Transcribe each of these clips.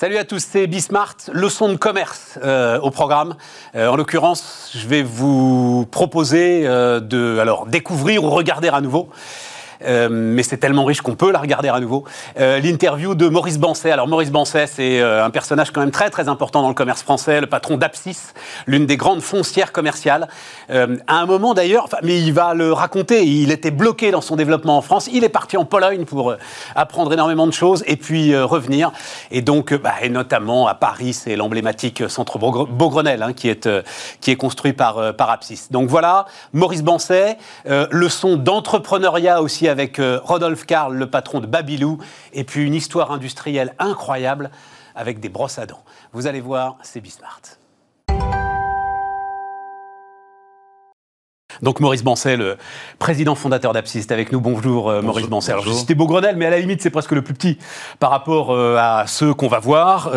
Salut à tous, c'est Bismart, leçon de commerce au programme. En l'occurrence, je vais vous proposer de découvrir ou regarder à nouveau. Mais c'est tellement riche qu'on peut la regarder à nouveau. L'interview de Maurice Bansay. Alors Maurice Bansay, c'est un personnage quand même très très important dans le commerce français, le patron d'Apsys, l'une des grandes foncières commerciales. À un moment d'ailleurs, mais il va le raconter, il était bloqué dans son développement en France, il est parti en Pologne pour apprendre énormément de choses et puis revenir. Et donc, et notamment à Paris, c'est l'emblématique centre Beaugrenelle hein, qui est construit par Apsys. Donc voilà, Maurice Bansay, leçon d'entrepreneuriat aussi avec Rodolphe Carle, le patron de Babilou, et puis une histoire industrielle incroyable avec des brosses à dents. Vous allez voir, c'est Bismart. Donc Maurice Bansay, le président fondateur d'Apsys, est avec nous. Bonjour Maurice Bansay. Alors, c'était Beaugrenelle, mais à la limite, c'est presque le plus petit par rapport à ceux qu'on va voir.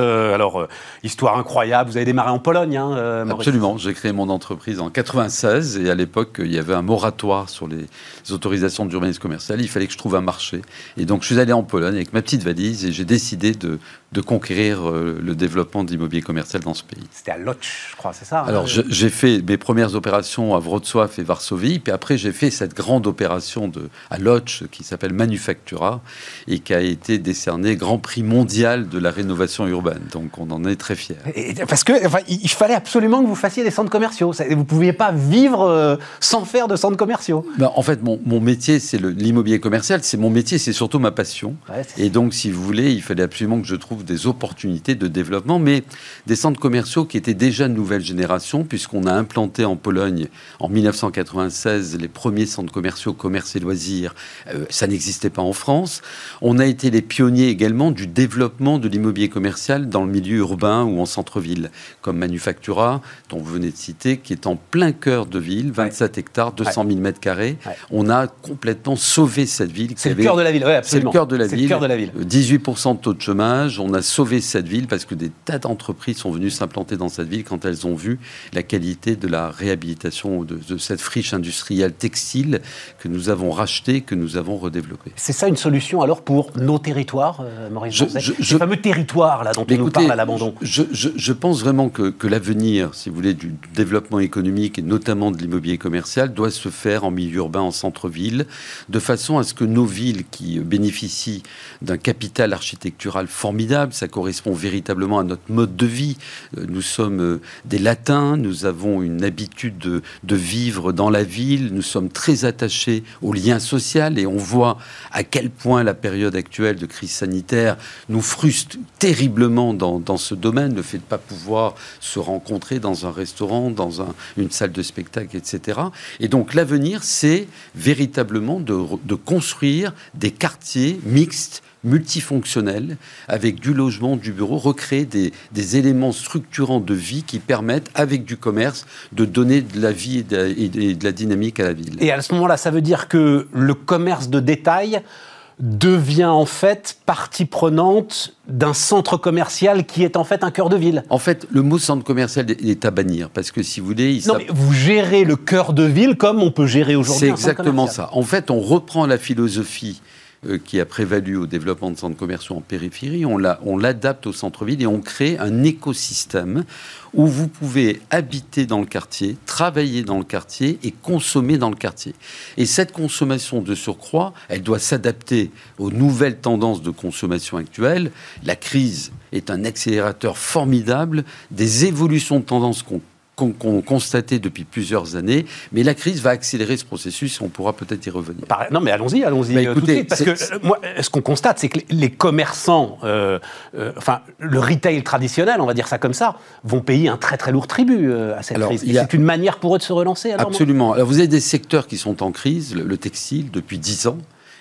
Histoire incroyable, vous avez démarré en Pologne, hein, Maurice. Absolument, j'ai créé mon entreprise en 1996 et à l'époque, il y avait un moratoire sur les autorisations d'urbanisme commercial. Il fallait que je trouve un marché. Et donc, je suis allé en Pologne avec ma petite valise et j'ai décidé de conquérir le développement de l'immobilier commercial dans ce pays. C'était à Łódź, je crois, c'est ça? Alors, j'ai fait mes premières opérations à Wrocław et Varsovie, puis après j'ai fait cette grande opération à Łódź qui s'appelle Manufactura et qui a été décerné Grand Prix mondial de la rénovation urbaine. Donc on en est très fiers. Parce que il fallait absolument que vous fassiez des centres commerciaux. Vous ne pouviez pas vivre sans faire de centres commerciaux. Ben, en fait, mon métier, c'est l'immobilier commercial. C'est mon métier, c'est surtout ma passion. Ouais, et donc, si vous voulez, il fallait absolument que je trouve des opportunités de développement, mais des centres commerciaux qui étaient déjà de nouvelle génération, puisqu'on a implanté en Pologne en 1996, les premiers centres commerciaux, commerce et loisirs, ça n'existait pas en France. On a été les pionniers également du développement de l'immobilier commercial dans le milieu urbain ou en centre-ville, comme Manufactura, dont vous venez de citer, qui est en plein cœur de ville, 27 hectares, 200 000 m2. On a complètement sauvé cette ville. C'est le cœur de la ville, oui, absolument. C'est le cœur de la ville. 18% de taux de chômage. On a sauvé cette ville parce que des tas d'entreprises sont venues s'implanter dans cette ville quand elles ont vu la qualité de la réhabilitation de cette friche industrielle textile que nous avons rachetée, que nous avons redéveloppée. C'est ça une solution alors pour nos territoires, Maurice Bansay? Ces fameux territoires là, dont on nous parle à l'abandon. Je pense vraiment que l'avenir, si vous voulez, du développement économique et notamment de l'immobilier commercial doit se faire en milieu urbain, en centre-ville, de façon à ce que nos villes qui bénéficient d'un capital architectural formidable, ça correspond véritablement à notre mode de vie. Nous sommes des Latins, nous avons une habitude de vivre dans la ville, nous sommes très attachés au lien social et on voit à quel point la période actuelle de crise sanitaire nous frustre terriblement dans ce domaine, le fait de ne pas pouvoir se rencontrer dans un restaurant, dans une salle de spectacle, etc. Et donc l'avenir, c'est véritablement de construire des quartiers mixtes, multifonctionnels, avec du logement, du bureau, recréer des éléments structurants de vie qui permettent, avec du commerce, de donner de la vie et de la dynamique à la ville. Et à ce moment-là, ça veut dire que le commerce de détail devient en fait partie prenante d'un centre commercial qui est en fait un cœur de ville. En fait, le mot centre commercial est à bannir, parce que si vous voulez... mais vous gérez le cœur de ville comme on peut gérer aujourd'hui un centre commercial. C'est exactement ça. En fait, on reprend la philosophie qui a prévalu au développement de centres commerciaux en périphérie, on l'adapte au centre-ville et on crée un écosystème où vous pouvez habiter dans le quartier, travailler dans le quartier et consommer dans le quartier. Et cette consommation de surcroît, elle doit s'adapter aux nouvelles tendances de consommation actuelles. La crise est un accélérateur formidable des évolutions de tendances qu'on constatait depuis plusieurs années, mais la crise va accélérer ce processus et on pourra peut-être y revenir. Non mais allons-y écoutez, tout de suite, parce que moi, ce qu'on constate, c'est que les commerçants, le retail traditionnel, on va dire ça comme ça, vont payer un très très lourd tribut à cette crise. C'est une manière pour eux de se relancer. Absolument. Alors vous avez des secteurs qui sont en crise, le textile, depuis 10 ans,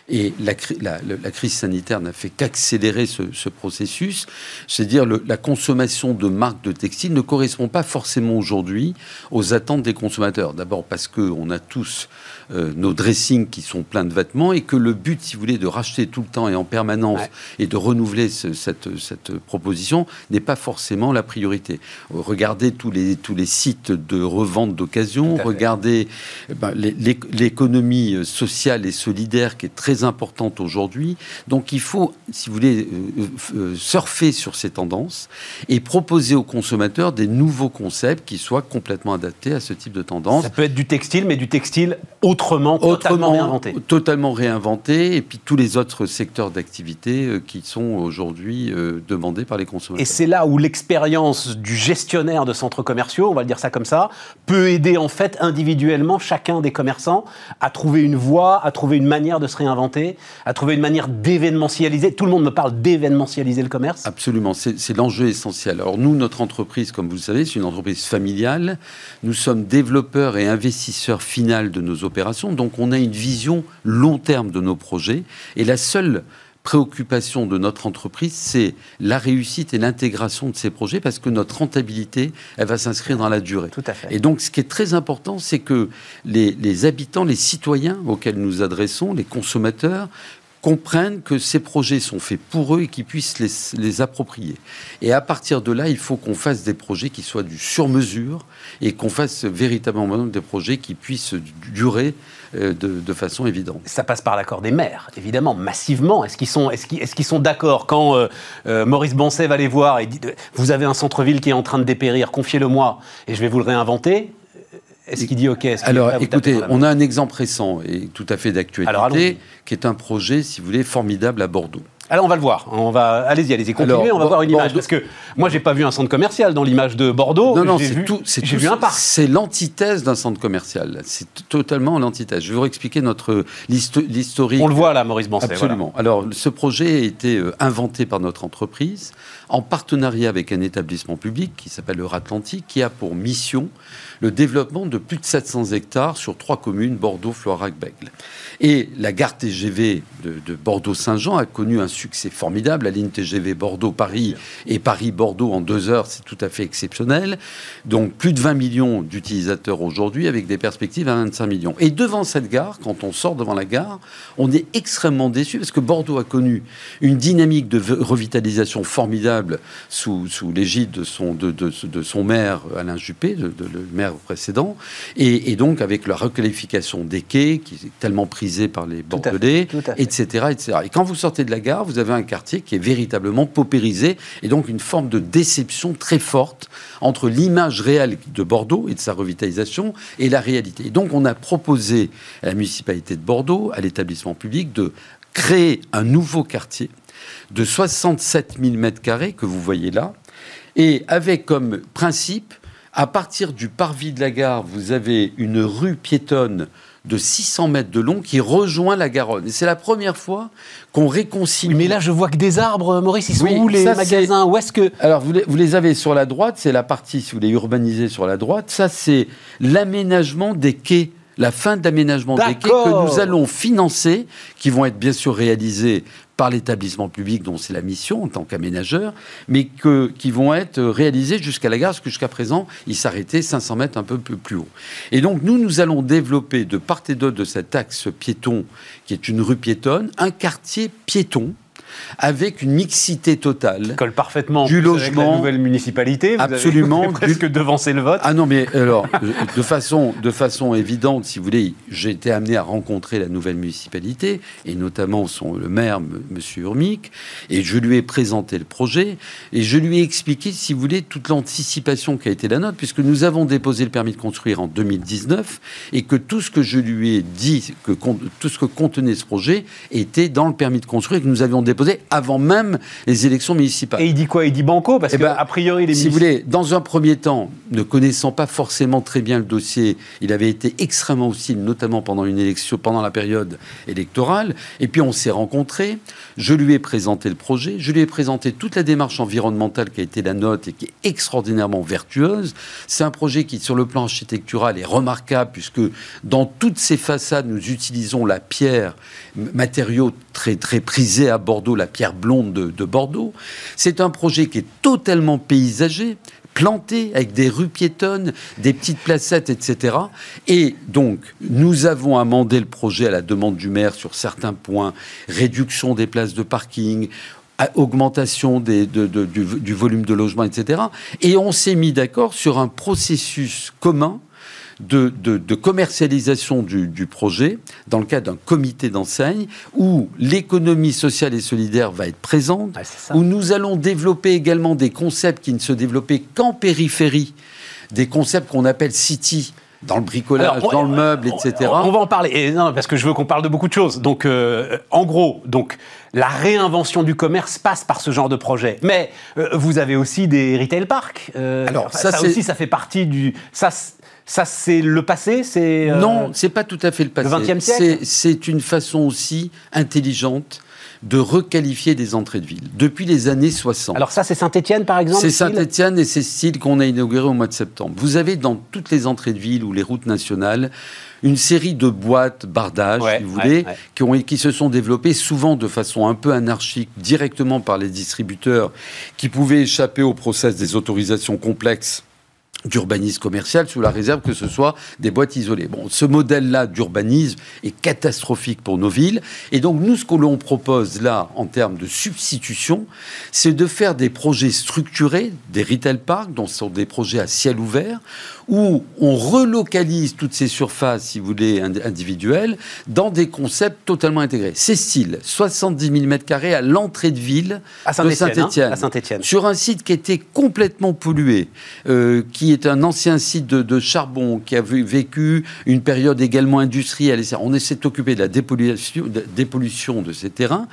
et la crise sanitaire n'a fait qu'accélérer ce processus. C'est-à-dire la consommation de marques de textiles ne correspond pas forcément aujourd'hui aux attentes des consommateurs. D'abord parce qu'on a tous nos dressings qui sont pleins de vêtements et que le but, si vous voulez, de racheter tout le temps et en permanence et de renouveler cette proposition n'est pas forcément la priorité. Regardez tous les sites de revente d'occasion, regardez l'économie sociale et solidaire qui est très très importante aujourd'hui. Donc il faut, si vous voulez, surfer sur ces tendances et proposer aux consommateurs des nouveaux concepts qui soient complètement adaptés à ce type de tendance. Ça peut être du textile, mais du textile autrement réinventé. Totalement réinventé, et puis tous les autres secteurs d'activité qui sont aujourd'hui demandés par les consommateurs. Et c'est là où l'expérience du gestionnaire de centres commerciaux, on va le dire ça comme ça, peut aider en fait individuellement chacun des commerçants à trouver une voie, à trouver une manière de se réinventer, à trouver une manière d'événementialiser. Tout le monde me parle d'événementialiser le commerce. Absolument, c'est l'enjeu essentiel. Alors nous, notre entreprise, comme vous le savez, c'est une entreprise familiale. Nous sommes développeurs et investisseurs finaux de nos opérations, donc on a une vision long terme de nos projets. Et la seule préoccupation de notre entreprise, c'est la réussite et l'intégration de ces projets, parce que notre rentabilité, elle va s'inscrire dans la durée. Tout à fait. Et donc, ce qui est très important, c'est que les habitants, les citoyens auxquels nous adressons, les consommateurs, comprennent que ces projets sont faits pour eux et qu'ils puissent les approprier. Et à partir de là, il faut qu'on fasse des projets qui soient du sur-mesure et qu'on fasse véritablement des projets qui puissent durer de façon évidente. Ça passe par l'accord des maires, évidemment, massivement. Est-ce qu'ils sont d'accord quand Maurice Bansay va les voir et dit « Vous avez un centre-ville qui est en train de dépérir, confiez-le-moi et je vais vous le réinventer ». Est-ce qu'il dit OK? Alors, écoutez, on a un exemple récent et tout à fait d'actualité, qui est un projet, si vous voulez, formidable à Bordeaux. Alors, on va le voir. Allez-y, continuez. Alors, on va voir une image. Parce que moi, je n'ai pas vu un centre commercial dans l'image de Bordeaux. Non, j'ai vu un parc. C'est l'antithèse d'un centre commercial. C'est totalement l'antithèse. Je vais vous expliquer l'historique. On le voit là, Maurice Bansay. Absolument. Voilà. Alors, ce projet a été inventé par notre entreprise en partenariat avec un établissement public qui s'appelle Euratlantique, qui a pour mission le développement de plus de 700 hectares sur 3 communes, Bordeaux, Floirac, Bègles. Et la gare TGV de Bordeaux-Saint-Jean a connu un succès formidable. La ligne TGV Bordeaux-Paris et Paris-Bordeaux en 2 heures, c'est tout à fait exceptionnel. Donc plus de 20 millions d'utilisateurs aujourd'hui, avec des perspectives à 25 millions. Et devant cette gare, quand on sort devant la gare, on est extrêmement déçu parce que Bordeaux a connu une dynamique de revitalisation formidable sous l'égide de son maire Alain Juppé, le maire précédent, et donc avec la requalification des quais, qui est tellement prisée par les Bordelais, etc. Et quand vous sortez de la gare, vous avez un quartier qui est véritablement paupérisé, et donc une forme de déception très forte entre l'image réelle de Bordeaux et de sa revitalisation et la réalité. Et donc on a proposé à la municipalité de Bordeaux, à l'établissement public, de créer un nouveau quartier de 67 000 m2 que vous voyez là, et avec comme principe, à partir du parvis de la gare, vous avez une rue piétonne de 600 mètres de long qui rejoint la Garonne. Et c'est la première fois qu'on réconcilie... Oui, mais là, je vois que des arbres, Maurice. Ils sont où, les magasins? Où est-ce que... Alors, vous les avez sur la droite. C'est la partie, si vous voulez, urbanisée sur la droite. Ça, c'est l'aménagement des quais. La fin de l'aménagement des quais que nous allons financer, qui vont être bien sûr réalisés par l'établissement public dont c'est la mission en tant qu'aménageur, mais qui vont être réalisés jusqu'à la gare, parce que jusqu'à présent, ils s'arrêtaient 500 mètres un peu plus haut. Et donc, nous allons développer de part et d'autre de cet axe piéton, qui est une rue piétonne, un quartier piéton, avec une mixité totale. Qui colle parfaitement du logement, avec la nouvelle municipalité. Absolument. Vous avez presque devancé le vote. Ah non, mais alors, de façon évidente, si vous voulez, j'ai été amené à rencontrer la nouvelle municipalité, et notamment le maire, M. Urmic, et je lui ai présenté le projet, et je lui ai expliqué, si vous voulez, toute l'anticipation qui a été la nôtre, puisque nous avons déposé le permis de construire en 2019, et que tout ce que je lui ai dit, tout ce que contenait ce projet, était dans le permis de construire, et que nous avions déposé avant même les élections municipales. Et il dit quoi? Il dit banco, parce qu'a priori... Si vous voulez, dans un premier temps, ne connaissant pas forcément très bien le dossier, il avait été extrêmement hostile, notamment pendant la période électorale. Et puis on s'est rencontrés, je lui ai présenté le projet, je lui ai présenté toute la démarche environnementale qui a été la nôtre et qui est extraordinairement vertueuse. C'est un projet qui, sur le plan architectural, est remarquable, puisque dans toutes ses façades, nous utilisons la pierre, matériaux très, très prisés à Bordeaux, la pierre blonde de Bordeaux. C'est un projet qui est totalement paysager, planté, avec des rues piétonnes, des petites placettes, etc. Et donc, nous avons amendé le projet à la demande du maire sur certains points, réduction des places de parking, augmentation du volume de logement, etc. Et on s'est mis d'accord sur un processus commun de commercialisation du projet dans le cadre d'un comité d'enseigne où l'économie sociale et solidaire va être présente, ouais, où nous allons développer également des concepts qui ne se développaient qu'en périphérie, des concepts qu'on appelle city, dans le bricolage, dans le meuble, etc. On va en parler, et non, parce que je veux qu'on parle de beaucoup de choses. Donc, en gros, donc, la réinvention du commerce passe par ce genre de projet. Mais vous avez aussi des retail parks. Alors, ça aussi, ça fait partie du... Ça, c'est le passé, c'est... Non, c'est pas tout à fait le passé. Le XXe siècle ? C'est une façon aussi intelligente de requalifier des entrées de ville, depuis les années 60. Alors ça, c'est Saint-Étienne, par exemple ? C'est Saint-Étienne et c'est style qu'on a inauguré au mois de septembre. Vous avez dans toutes les entrées de ville ou les routes nationales, une série de boîtes, bardages, ouais, si vous voulez, ouais. Qui se sont développées souvent de façon un peu anarchique, directement par les distributeurs, qui pouvaient échapper au process des autorisations complexes d'urbanisme commercial, sous la réserve que ce soit des boîtes isolées. Bon, ce modèle-là d'urbanisme est catastrophique pour nos villes. Et donc, nous, ce que l'on propose là, en termes de substitution, c'est de faire des projets structurés, des retail parks, dont ce sont des projets à ciel ouvert, où on relocalise toutes ces surfaces, si vous voulez, individuelles, dans des concepts totalement intégrés. C'est style, 70 000 m² à l'entrée de ville de Saint-Étienne, sur un site qui était complètement pollué, qui est un ancien site de charbon, qui a vécu une période également industrielle. On essaie de s'occuper de la dépollution de ces terrains.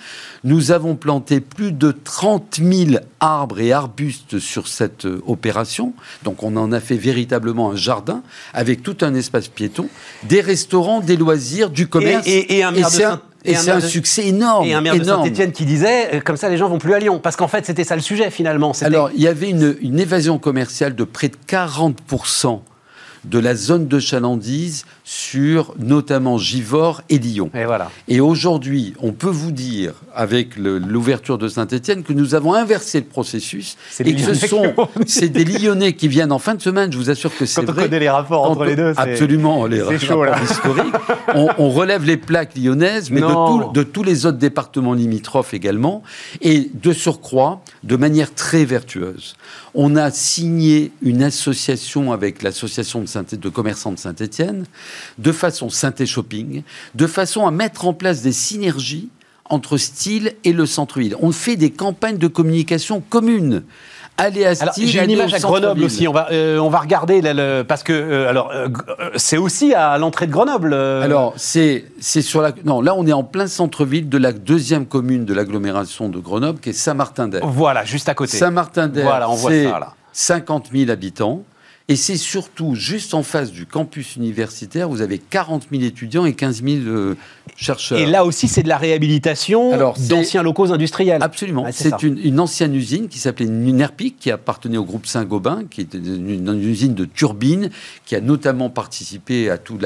Nous avons planté plus de 30 000 arbres et arbustes sur cette opération. Donc on en a fait véritablement un jardin, avec tout un espace piéton, des restaurants, des loisirs, du commerce. Et un maire de Saint-Étienne. Et c'est un succès énorme. Et un maire de Saint-Étienne qui disait, comme ça les gens vont plus à Lyon. Parce qu'en fait, c'était ça le sujet, finalement. Alors, il y avait une évasion commerciale de près de 40% de la zone de chalandise sur, notamment, Givors et Lyon. Et voilà. Et aujourd'hui, on peut vous dire, avec l'ouverture de Saint-Étienne, que nous avons inversé le processus. Et que c'est des Lyonnais qui viennent en fin de semaine, je vous assure que c'est vrai. Quand on connaît les rapports entre les deux, absolument, les rapports historiques. On relève les plaques lyonnaises, mais de tous les autres départements limitrophes également. Et de surcroît, de manière très vertueuse, on a signé une association avec l'association de commerçants de Saint-Étienne, de façon Saint-Et Shopping, de façon à mettre en place des synergies entre style et le centre-ville. On fait des campagnes de communication communes. Allez à Style, j'ai une image à Grenoble aussi. On va regarder là, parce que c'est aussi à l'entrée de Grenoble. Alors c'est sur la non là on est en plein centre-ville de la deuxième commune de l'agglomération de Grenoble qui est Saint-Martin-d'Hères. Voilà, juste à côté. Saint-Martin-d'Hères. Voilà, on voit ça là. 50 000 habitants. Et c'est surtout, juste en face du campus universitaire, vous avez 40 000 étudiants et 15 000 chercheurs. Et là aussi, c'est de la réhabilitation d'anciens locaux industriels. Absolument. Ouais, c'est une ancienne usine qui s'appelait Neyrpic, qui appartenait au groupe Saint-Gobain, qui était une usine de turbines, qui a notamment participé à tout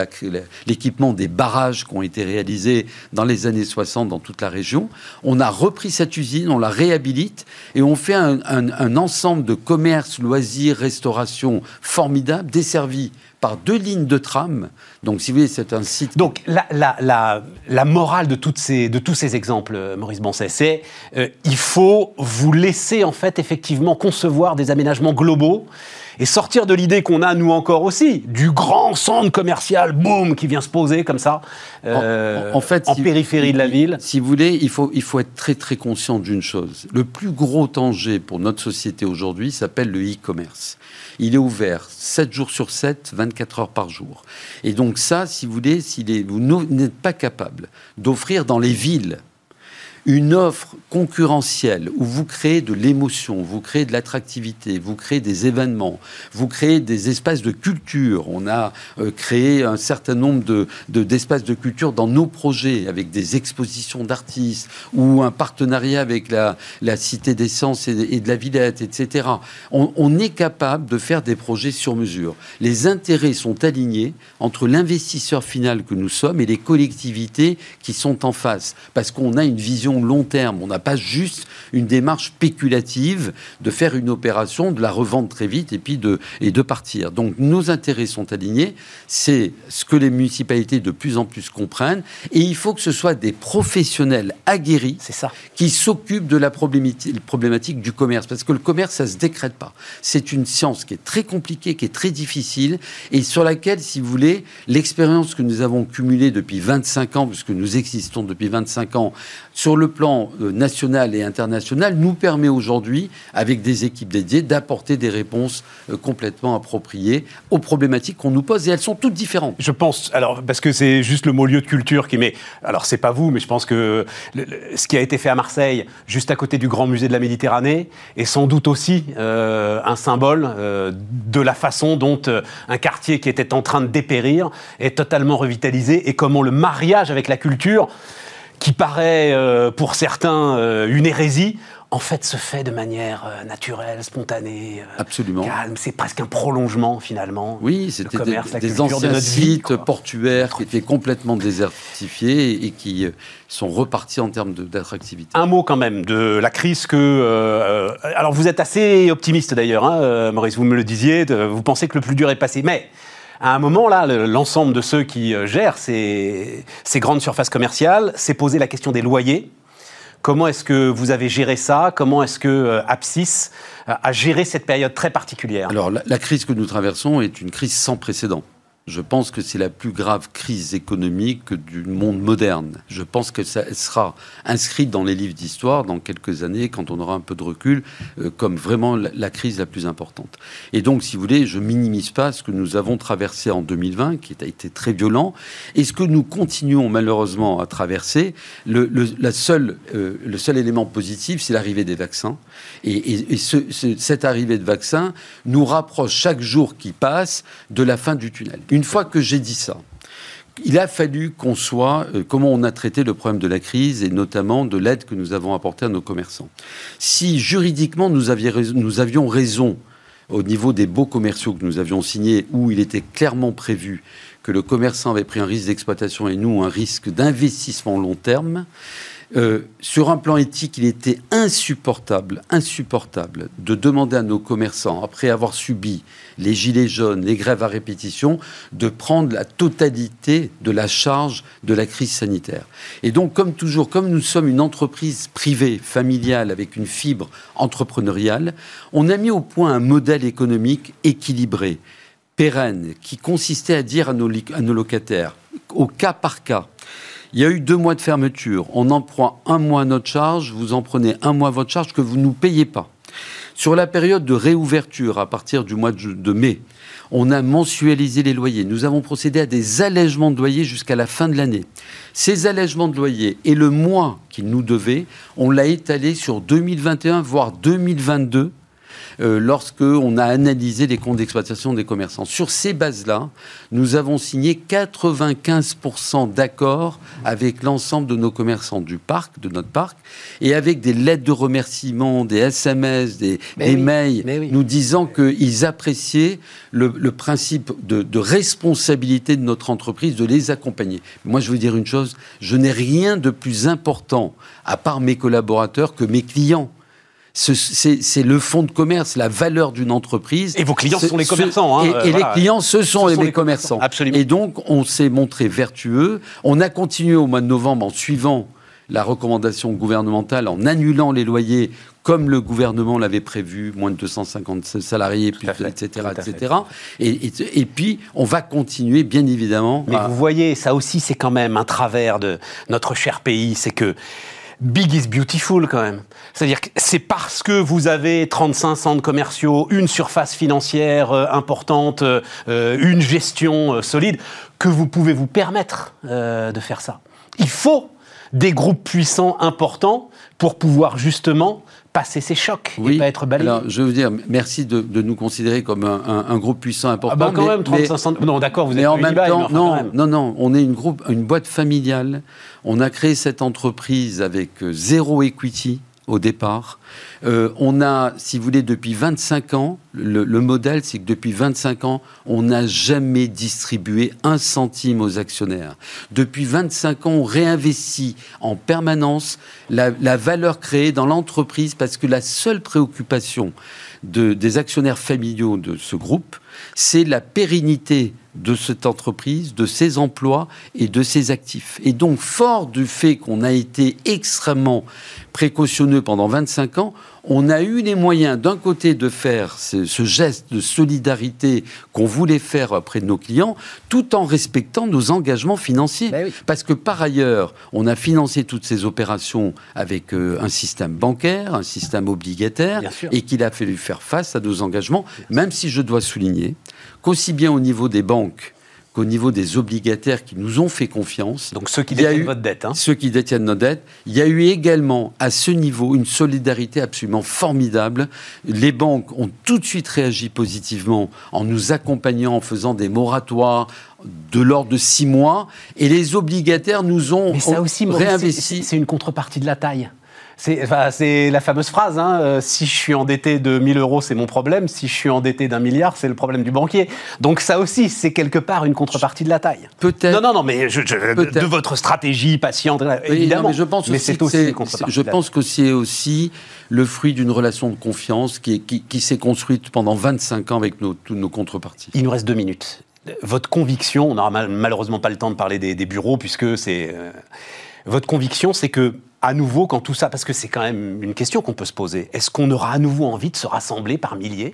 l'équipement des barrages qui ont été réalisés dans les années 60 dans toute la région. On a repris cette usine, on la réhabilite, et on fait un ensemble de commerces, loisirs, restauration formidable, desservi par deux lignes de tram. Donc, si vous voulez, c'est un site... Donc, la morale de tous ces exemples, Maurice Bansay, c'est il faut vous laisser, en fait, effectivement, concevoir des aménagements globaux et sortir de l'idée qu'on a, nous encore aussi, du grand centre commercial, boum, qui vient se poser, comme ça, en fait, périphérie de la ville. Si vous voulez, il faut être très, très conscient d'une chose. Le plus gros danger pour notre société aujourd'hui s'appelle le e-commerce. Il est ouvert 7 jours sur 7, 24 heures par jour. Et donc ça, si vous voulez, vous n'êtes pas capable d'offrir dans les villes une offre concurrentielle où vous créez de l'émotion, vous créez de l'attractivité, vous créez des événements, vous créez des espaces de culture. On a créé un certain nombre d'espaces de culture dans nos projets, avec des expositions d'artistes ou un partenariat avec la Cité des Sciences et de la Villette, etc. On est capable de faire des projets sur mesure. Les intérêts sont alignés entre l'investisseur final que nous sommes et les collectivités qui sont en face, parce qu'on a une vision vision long terme. On n'a pas juste une démarche spéculative de faire une opération, de la revendre très vite et puis de partir. Donc nos intérêts sont alignés. C'est ce que les municipalités de plus en plus comprennent. Et il faut que ce soit des professionnels aguerris qui s'occupent de la problématique du commerce. Parce que le commerce, ça ne se décrète pas. C'est une science qui est très compliquée, qui est très difficile et sur laquelle, si vous voulez, l'expérience que nous avons cumulée depuis 25 ans, puisque nous existons depuis 25 ans, sur le plan national et international, nous permet aujourd'hui, avec des équipes dédiées, d'apporter des réponses complètement appropriées aux problématiques qu'on nous pose, et elles sont toutes différentes. Je pense, alors, parce que c'est juste le mot lieu de culture qui met... Alors, c'est pas vous, mais je pense que ce qui a été fait à Marseille, juste à côté du Grand Musée de la Méditerranée, est sans doute aussi un symbole de la façon dont un quartier qui était en train de dépérir est totalement revitalisé, et comment le mariage avec la culture, qui paraît pour certains une hérésie, en fait se fait de manière naturelle, spontanée, absolument calme. C'est presque un prolongement finalement. Oui, c'était des anciens sites portuaires qui étaient complètement désertifiés et qui sont repartis en termes d'attractivité. Un mot quand même de la crise que... alors vous êtes assez optimiste d'ailleurs, hein, Maurice, vous me le disiez, vous pensez que le plus dur est passé, mais... À un moment, là, l'ensemble de ceux qui gèrent ces grandes surfaces commerciales s'est posé la question des loyers. Comment est-ce que vous avez géré ça? Comment est-ce que Apsys a géré cette période très particulière? Alors, la crise que nous traversons est une crise sans précédent. Je pense que c'est la plus grave crise économique du monde moderne. Je pense que ça sera inscrit dans les livres d'histoire dans quelques années, quand on aura un peu de recul, comme vraiment la crise la plus importante. Et donc, si vous voulez, je minimise pas ce que nous avons traversé en 2020, qui a été très violent, et ce que nous continuons malheureusement à traverser. Le seul élément positif, c'est l'arrivée des vaccins. Et cette arrivée de vaccins nous rapproche chaque jour qui passe de la fin du tunnel. Une fois que j'ai dit ça, il a fallu qu'on soit... comment on a traité le problème de la crise et notamment de l'aide que nous avons apportée à nos commerçants. Si juridiquement nous avions raison au niveau des baux commerciaux que nous avions signés, où il était clairement prévu que le commerçant avait pris un risque d'exploitation et nous un risque d'investissement long terme... sur un plan éthique, il était insupportable de demander à nos commerçants, après avoir subi les gilets jaunes, les grèves à répétition, de prendre la totalité de la charge de la crise sanitaire. Et donc, comme toujours, comme nous sommes une entreprise privée, familiale, avec une fibre entrepreneuriale, on a mis au point un modèle économique équilibré, pérenne, qui consistait à dire à nos locataires, au cas par cas: il y a eu 2 mois de fermeture, on en prend 1 mois à notre charge, vous en prenez 1 mois à votre charge que vous ne nous payez pas. Sur la période de réouverture, à partir du mois de mai, on a mensualisé les loyers. Nous avons procédé à des allègements de loyers jusqu'à la fin de l'année. Ces allègements de loyers et le mois qu'ils nous devaient, on l'a étalé sur 2021, voire 2022, lorsqu'on a analysé les comptes d'exploitation des commerçants. Sur ces bases-là, nous avons signé 95% d'accords avec l'ensemble de nos commerçants du parc, de notre parc, et avec des lettres de remerciement, des SMS, des mails, nous disant qu'ils appréciaient le principe de responsabilité de notre entreprise, de les accompagner. Moi, je veux dire une chose, je n'ai rien de plus important, à part mes collaborateurs, que mes clients. C'est le fonds de commerce, la valeur d'une entreprise. Et vos clients sont les commerçants. Les clients, ce sont les commerçants. Absolument. Et donc, on s'est montré vertueux. On a continué au mois de novembre en suivant la recommandation gouvernementale, en annulant les loyers comme le gouvernement l'avait prévu, moins de 250 salariés, etc. Et puis, on va continuer, bien évidemment. Mais vous voyez, ça aussi, c'est quand même un travers de notre cher pays, c'est que big is beautiful, quand même. C'est-à-dire que c'est parce que vous avez 35 centres commerciaux, une surface financière importante, une gestion solide, que vous pouvez vous permettre de faire ça. Il faut des groupes puissants importants pour pouvoir justement passer ces chocs et pas être balayé. Alors, je veux dire, merci de nous considérer comme un groupe puissant important. Ah ben quand même, 35... Non, d'accord, vous êtes en même temps, non, on est une boîte familiale. On a créé cette entreprise avec zéro equity, au départ. On a, si vous voulez, depuis 25 ans, le modèle, c'est que depuis 25 ans, on n'a jamais distribué un centime aux actionnaires. Depuis 25 ans, on réinvestit en permanence la valeur créée dans l'entreprise parce que la seule préoccupation des actionnaires familiaux de ce groupe, c'est la pérennité de cette entreprise, de ses emplois et de ses actifs. Et donc, fort du fait qu'on a été extrêmement précautionneux pendant 25 ans, on a eu les moyens, d'un côté, de faire ce geste de solidarité qu'on voulait faire auprès de nos clients, tout en respectant nos engagements financiers. Ben oui. Parce que, par ailleurs, on a financé toutes ces opérations avec un système bancaire, un système obligataire, et qu'il a fallu faire face à nos engagements, même si je dois souligner qu'aussi bien au niveau des banques qu'au niveau des obligataires qui nous ont fait confiance... Donc ceux qui détiennent votre dette. Hein. Ceux qui détiennent nos dettes. Il y a eu également, à ce niveau, une solidarité absolument formidable. Les banques ont tout de suite réagi positivement en nous accompagnant, en faisant des moratoires de l'ordre de 6 mois. Et les obligataires nous ont réinvesti. C'est une contrepartie de la taille. C'est la fameuse phrase, hein, si je suis endetté de 1 000 euros, c'est mon problème. Si je suis endetté d'1 milliard, c'est le problème du banquier. Donc ça aussi, c'est quelque part une contrepartie de la taille. Peut-être. Non, mais de votre stratégie patiente, évidemment. Mais je pense que c'est aussi le fruit d'une relation de confiance qui s'est construite pendant 25 ans avec toutes nos contreparties. Il nous reste 2 minutes. Votre conviction, on n'aura malheureusement pas le temps de parler des bureaux, puisque c'est... votre conviction, c'est que, à nouveau, quand tout ça... Parce que c'est quand même une question qu'on peut se poser. Est-ce qu'on aura à nouveau envie de se rassembler par milliers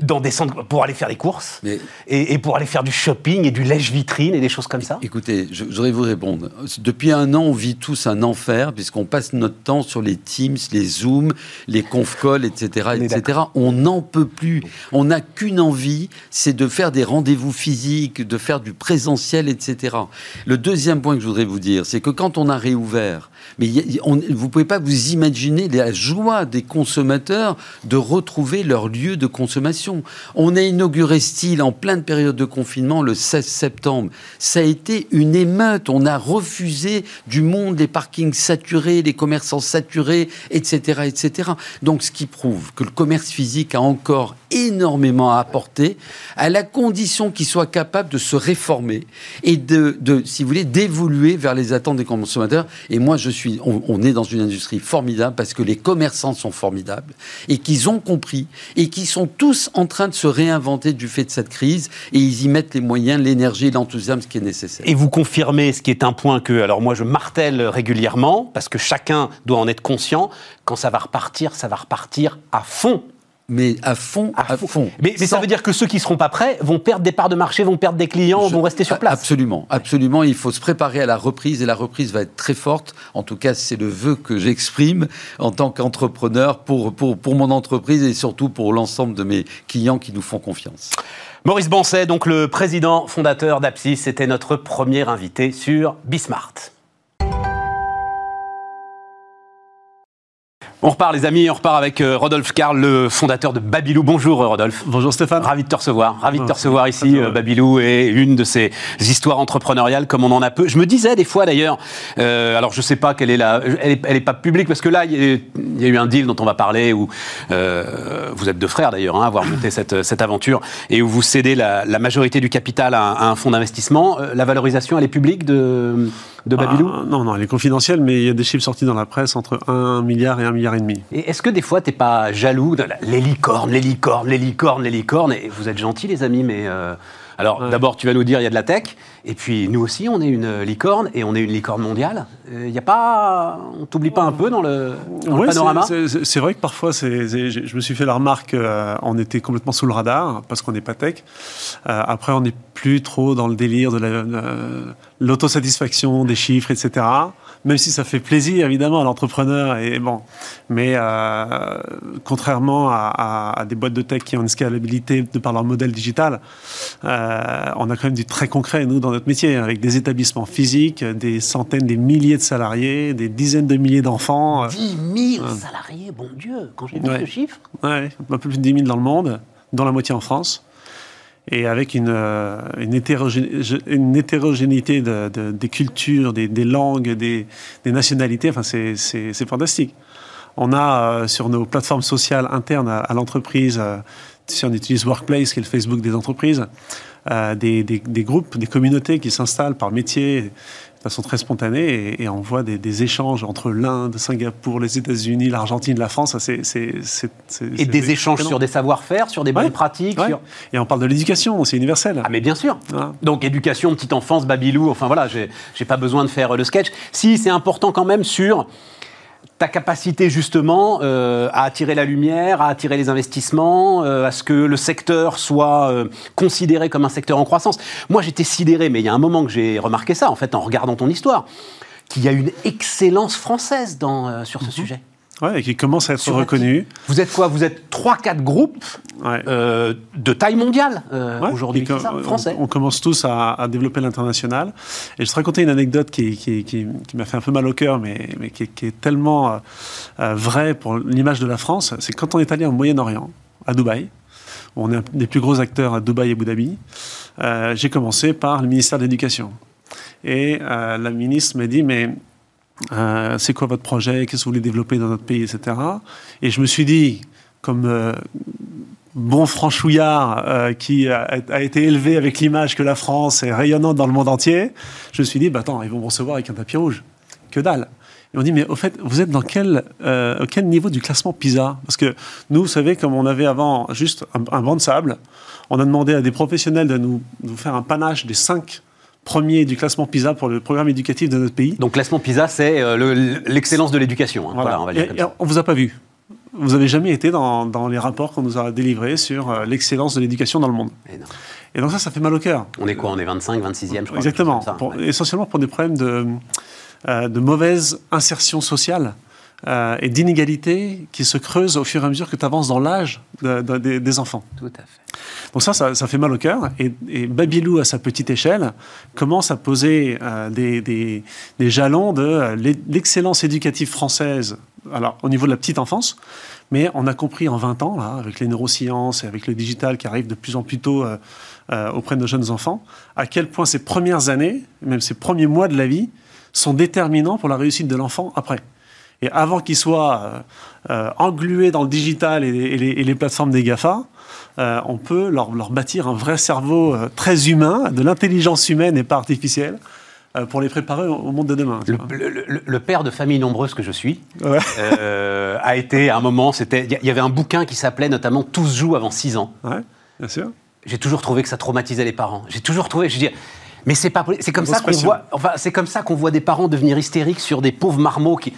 dans des centres, pour aller faire des courses et pour aller faire du shopping et du lèche-vitrine et des choses comme ça? Écoutez, je voudrais vous répondre. Depuis 1 an, on vit tous un enfer puisqu'on passe notre temps sur les Teams, les Zooms, les conf-calls, etc. etc. On n'en peut plus. On n'a qu'une envie, c'est de faire des rendez-vous physiques, de faire du présentiel, etc. Le deuxième point que je voudrais vous dire, c'est que quand on a réouvert, mais vous ne pouvez pas vous imaginer la joie des consommateurs de retrouver leur lieu de consommation. On a inauguré Style en pleine période de confinement le 16 septembre. Ça a été une émeute. On a refusé du monde, les parkings saturés, les commerçants saturés, etc., etc. Donc, ce qui prouve que le commerce physique a encore énormément à apporter, à la condition qu'il soit capable de se réformer et si vous voulez, d'évoluer vers les attentes des consommateurs. Et moi, on est dans une industrie formidable parce que les commerçants sont formidables et qu'ils ont compris et qu'ils sont tous en train de se réinventer du fait de cette crise et ils y mettent les moyens, l'énergie et l'enthousiasme, ce qui est nécessaire. Et vous confirmez ce qui est un point que, alors moi, je martèle régulièrement parce que chacun doit en être conscient. Quand ça va repartir à fond. Mais à fond, à fond. Mais ça veut dire que ceux qui ne seront pas prêts vont perdre des parts de marché, vont perdre des clients, vont rester sur place. Absolument, absolument. Il faut se préparer à la reprise et la reprise va être très forte. En tout cas, c'est le vœu que j'exprime en tant qu'entrepreneur pour mon entreprise et surtout pour l'ensemble de mes clients qui nous font confiance. Maurice Bansay, donc le président fondateur d'Apsys, c'était notre premier invité sur Bismart. On repart, les amis, on repart avec Rodolphe Carle, le fondateur de Babilou. Bonjour Rodolphe. Bonjour Stéphane. Ravi de te recevoir. Ravi de te recevoir ici. Babilou est une de ces histoires entrepreneuriales comme on en a peu. Je me disais des fois d'ailleurs, alors je sais pas quelle est elle est pas publique parce que là il y a eu un deal dont on va parler où vous êtes deux frères d'ailleurs, hein, avoir monté cette aventure et où vous cédez la majorité du capital à un fonds d'investissement. La valorisation, elle est publique de Babilou? Non, elle est confidentielle, mais il y a des chiffres sortis dans la presse entre 1 milliard et 1 milliard et demi. Et est-ce que des fois, t'es pas jaloux de les licornes? Et vous êtes gentils, les amis, mais... Alors, D'abord, tu vas nous dire, il y a de la tech, et puis nous aussi, on est une licorne, et on est une licorne mondiale. Il n'y a pas... On t'oublie pas un peu dans le panorama? C'est vrai que parfois, je me suis fait la remarque, on était complètement sous le radar, parce qu'on n'est pas tech. Après, on n'est plus trop dans le délire de l'autosatisfaction des chiffres, etc. Même si ça fait plaisir, évidemment, à l'entrepreneur. Mais contrairement à des boîtes de tech qui ont une scalabilité de par leur modèle digital, on a quand même du très concret, nous, dans notre métier, avec des établissements physiques, des centaines, des milliers de salariés, des dizaines de milliers d'enfants. 10 000 salariés, bon Dieu, quand j'ai vu ce chiffre. Oui, un peu plus de 10 000 dans le monde, dont la moitié en France. Et avec une hétérogénéité des cultures, des langues, des nationalités, enfin c'est fantastique. On a sur nos plateformes sociales internes à l'entreprise, si on utilise Workplace, qui est le Facebook des entreprises, des groupes, des communautés qui s'installent par métier de façon très spontanée et on voit des échanges entre l'Inde, Singapour, les États-Unis, l'Argentine, la France. Et des échanges sur des savoir-faire, sur des bonnes pratiques. Ouais. Sur... Et on parle de l'éducation, c'est universel. Ah mais bien sûr. Ouais. Donc éducation, petite enfance, Babilou, enfin voilà, j'ai pas besoin de faire le sketch. Si, c'est important quand même sur... ta capacité justement à attirer la lumière, à attirer les investissements, à ce que le secteur soit considéré comme un secteur en croissance. Moi j'étais sidéré, mais il y a un moment que j'ai remarqué ça, en fait, en regardant ton histoire, qu'il y a une excellence française dans, sur ce sujet. Ouais, et qui commence à être reconnue. Vous êtes quoi ? Vous êtes 3-4 groupes de taille mondiale aujourd'hui, français. On commence tous à développer l'international. Et je vais te raconter une anecdote qui m'a fait un peu mal au cœur, mais qui est tellement vraie pour l'image de la France. C'est quand on est allé au Moyen-Orient, à Dubaï, où on est un des plus gros acteurs à Dubaï et Abu Dhabi, j'ai commencé par le ministère de l'Éducation. Et la ministre m'a dit, mais... c'est quoi votre projet, qu'est-ce que vous voulez développer dans notre pays, etc. Et je me suis dit, comme bon franchouillard qui a été élevé avec l'image que la France est rayonnante dans le monde entier, je me suis dit, bah attends, ils vont me recevoir avec un tapis rouge. Que dalle. Et on dit, mais au fait, vous êtes dans quel niveau du classement PISA ? Parce que nous, vous savez, comme on avait avant juste un banc de sable, on a demandé à des professionnels de nous faire un panache des 5 premier du classement PISA pour le programme éducatif de notre pays. Donc, classement PISA, c'est l'excellence de l'éducation. Hein. Voilà. On va dire comme ça. On ne vous a pas vu. Vous n'avez jamais été dans les rapports qu'on nous a délivrés sur l'excellence de l'éducation dans le monde. Et donc ça fait mal au cœur. On est quoi ? On est 25, 26e, je crois. Exactement. Essentiellement pour des problèmes de mauvaise insertion sociale et d'inégalités qui se creusent au fur et à mesure que tu avances dans l'âge des enfants. Tout à fait. Donc ça fait mal au cœur. Et Babilou, à sa petite échelle, commence à poser des jalons de l'excellence éducative française, alors au niveau de la petite enfance, mais on a compris en 20 ans, là, avec les neurosciences et avec le digital qui arrive de plus en plus tôt auprès de nos jeunes enfants, à quel point ces premières années, même ces premiers mois de la vie, sont déterminants pour la réussite de l'enfant après. Et avant qu'il soit englué dans le digital et les plateformes des GAFA, on peut leur bâtir un vrai cerveau très humain, de l'intelligence humaine et pas artificielle, pour les préparer au monde de demain. Le père de famille nombreuse que je suis a été à un moment... Il y avait un bouquin qui s'appelait notamment « Tous jouent avant 6 ans ». Ouais, bien sûr. J'ai toujours trouvé que ça traumatisait les parents. J'ai toujours trouvé... Je veux dire, mais c'est pas... C'est comme ça qu'on voit... Enfin, c'est comme ça qu'on voit des parents devenir hystériques sur des pauvres marmots qui...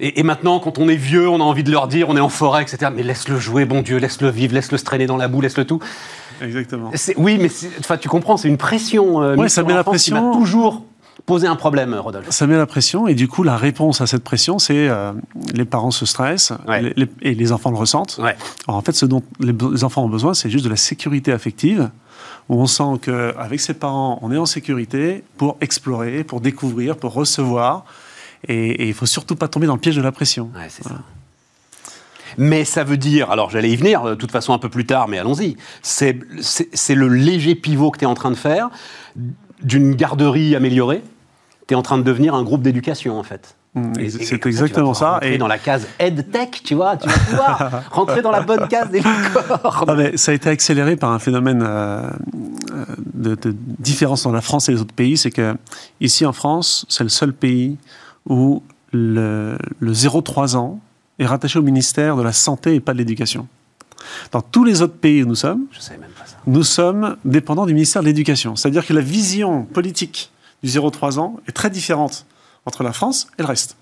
Et maintenant, quand on est vieux, on a envie de leur dire, on est en forêt, etc. Mais laisse-le jouer, bon Dieu, laisse-le vivre, laisse-le se traîner dans la boue, laisse-le tout. Exactement. Oui, mais tu comprends, c'est une pression. Oui, ça met la pression. Ça m'a toujours posé un problème, Rodolphe. Ça met la pression, et du coup, la réponse à cette pression, c'est les parents se stressent, et les enfants le ressentent. Ouais. Alors, en fait, ce dont les enfants ont besoin, c'est juste de la sécurité affective, où on sent qu'avec ses parents, on est en sécurité pour explorer, pour découvrir, pour recevoir. Et il ne faut surtout pas tomber dans le piège de la pression. Ouais, c'est ça. Mais ça veut dire, alors j'allais y venir, de toute façon un peu plus tard, mais allons-y, c'est le léger pivot que tu es en train de faire, d'une garderie améliorée, tu es en train de devenir un groupe d'éducation en fait. C'est exactement ça. Et dans la case EdTech, tu vas pouvoir rentrer dans la bonne case des corps. Non, mais ça a été accéléré par un phénomène de différence dans la France et les autres pays, c'est que ici en France, c'est le seul pays où le 0,3 ans est rattaché au ministère de la Santé et pas de l'Éducation. Dans tous les autres pays où nous sommes, nous sommes dépendants du ministère de l'Éducation. C'est-à-dire que la vision politique du 0,3 ans est très différente entre la France et le reste.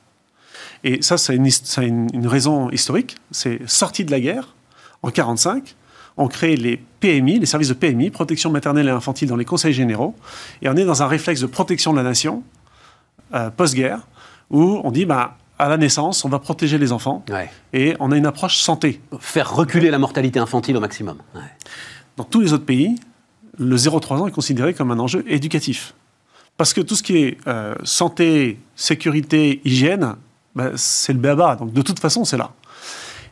Et ça, c'est une raison historique. C'est sorti de la guerre, en 1945, on crée les PMI, les services de PMI, protection maternelle et infantile dans les conseils généraux, et on est dans un réflexe de protection de la nation, post-guerre, où on dit, à la naissance, on va protéger les enfants, et on a une approche santé. Faire reculer la mortalité infantile au maximum. Ouais. Dans tous les autres pays, le 0,3 ans est considéré comme un enjeu éducatif. Parce que tout ce qui est santé, sécurité, hygiène, c'est le b.a.-ba. Donc de toute façon, c'est là.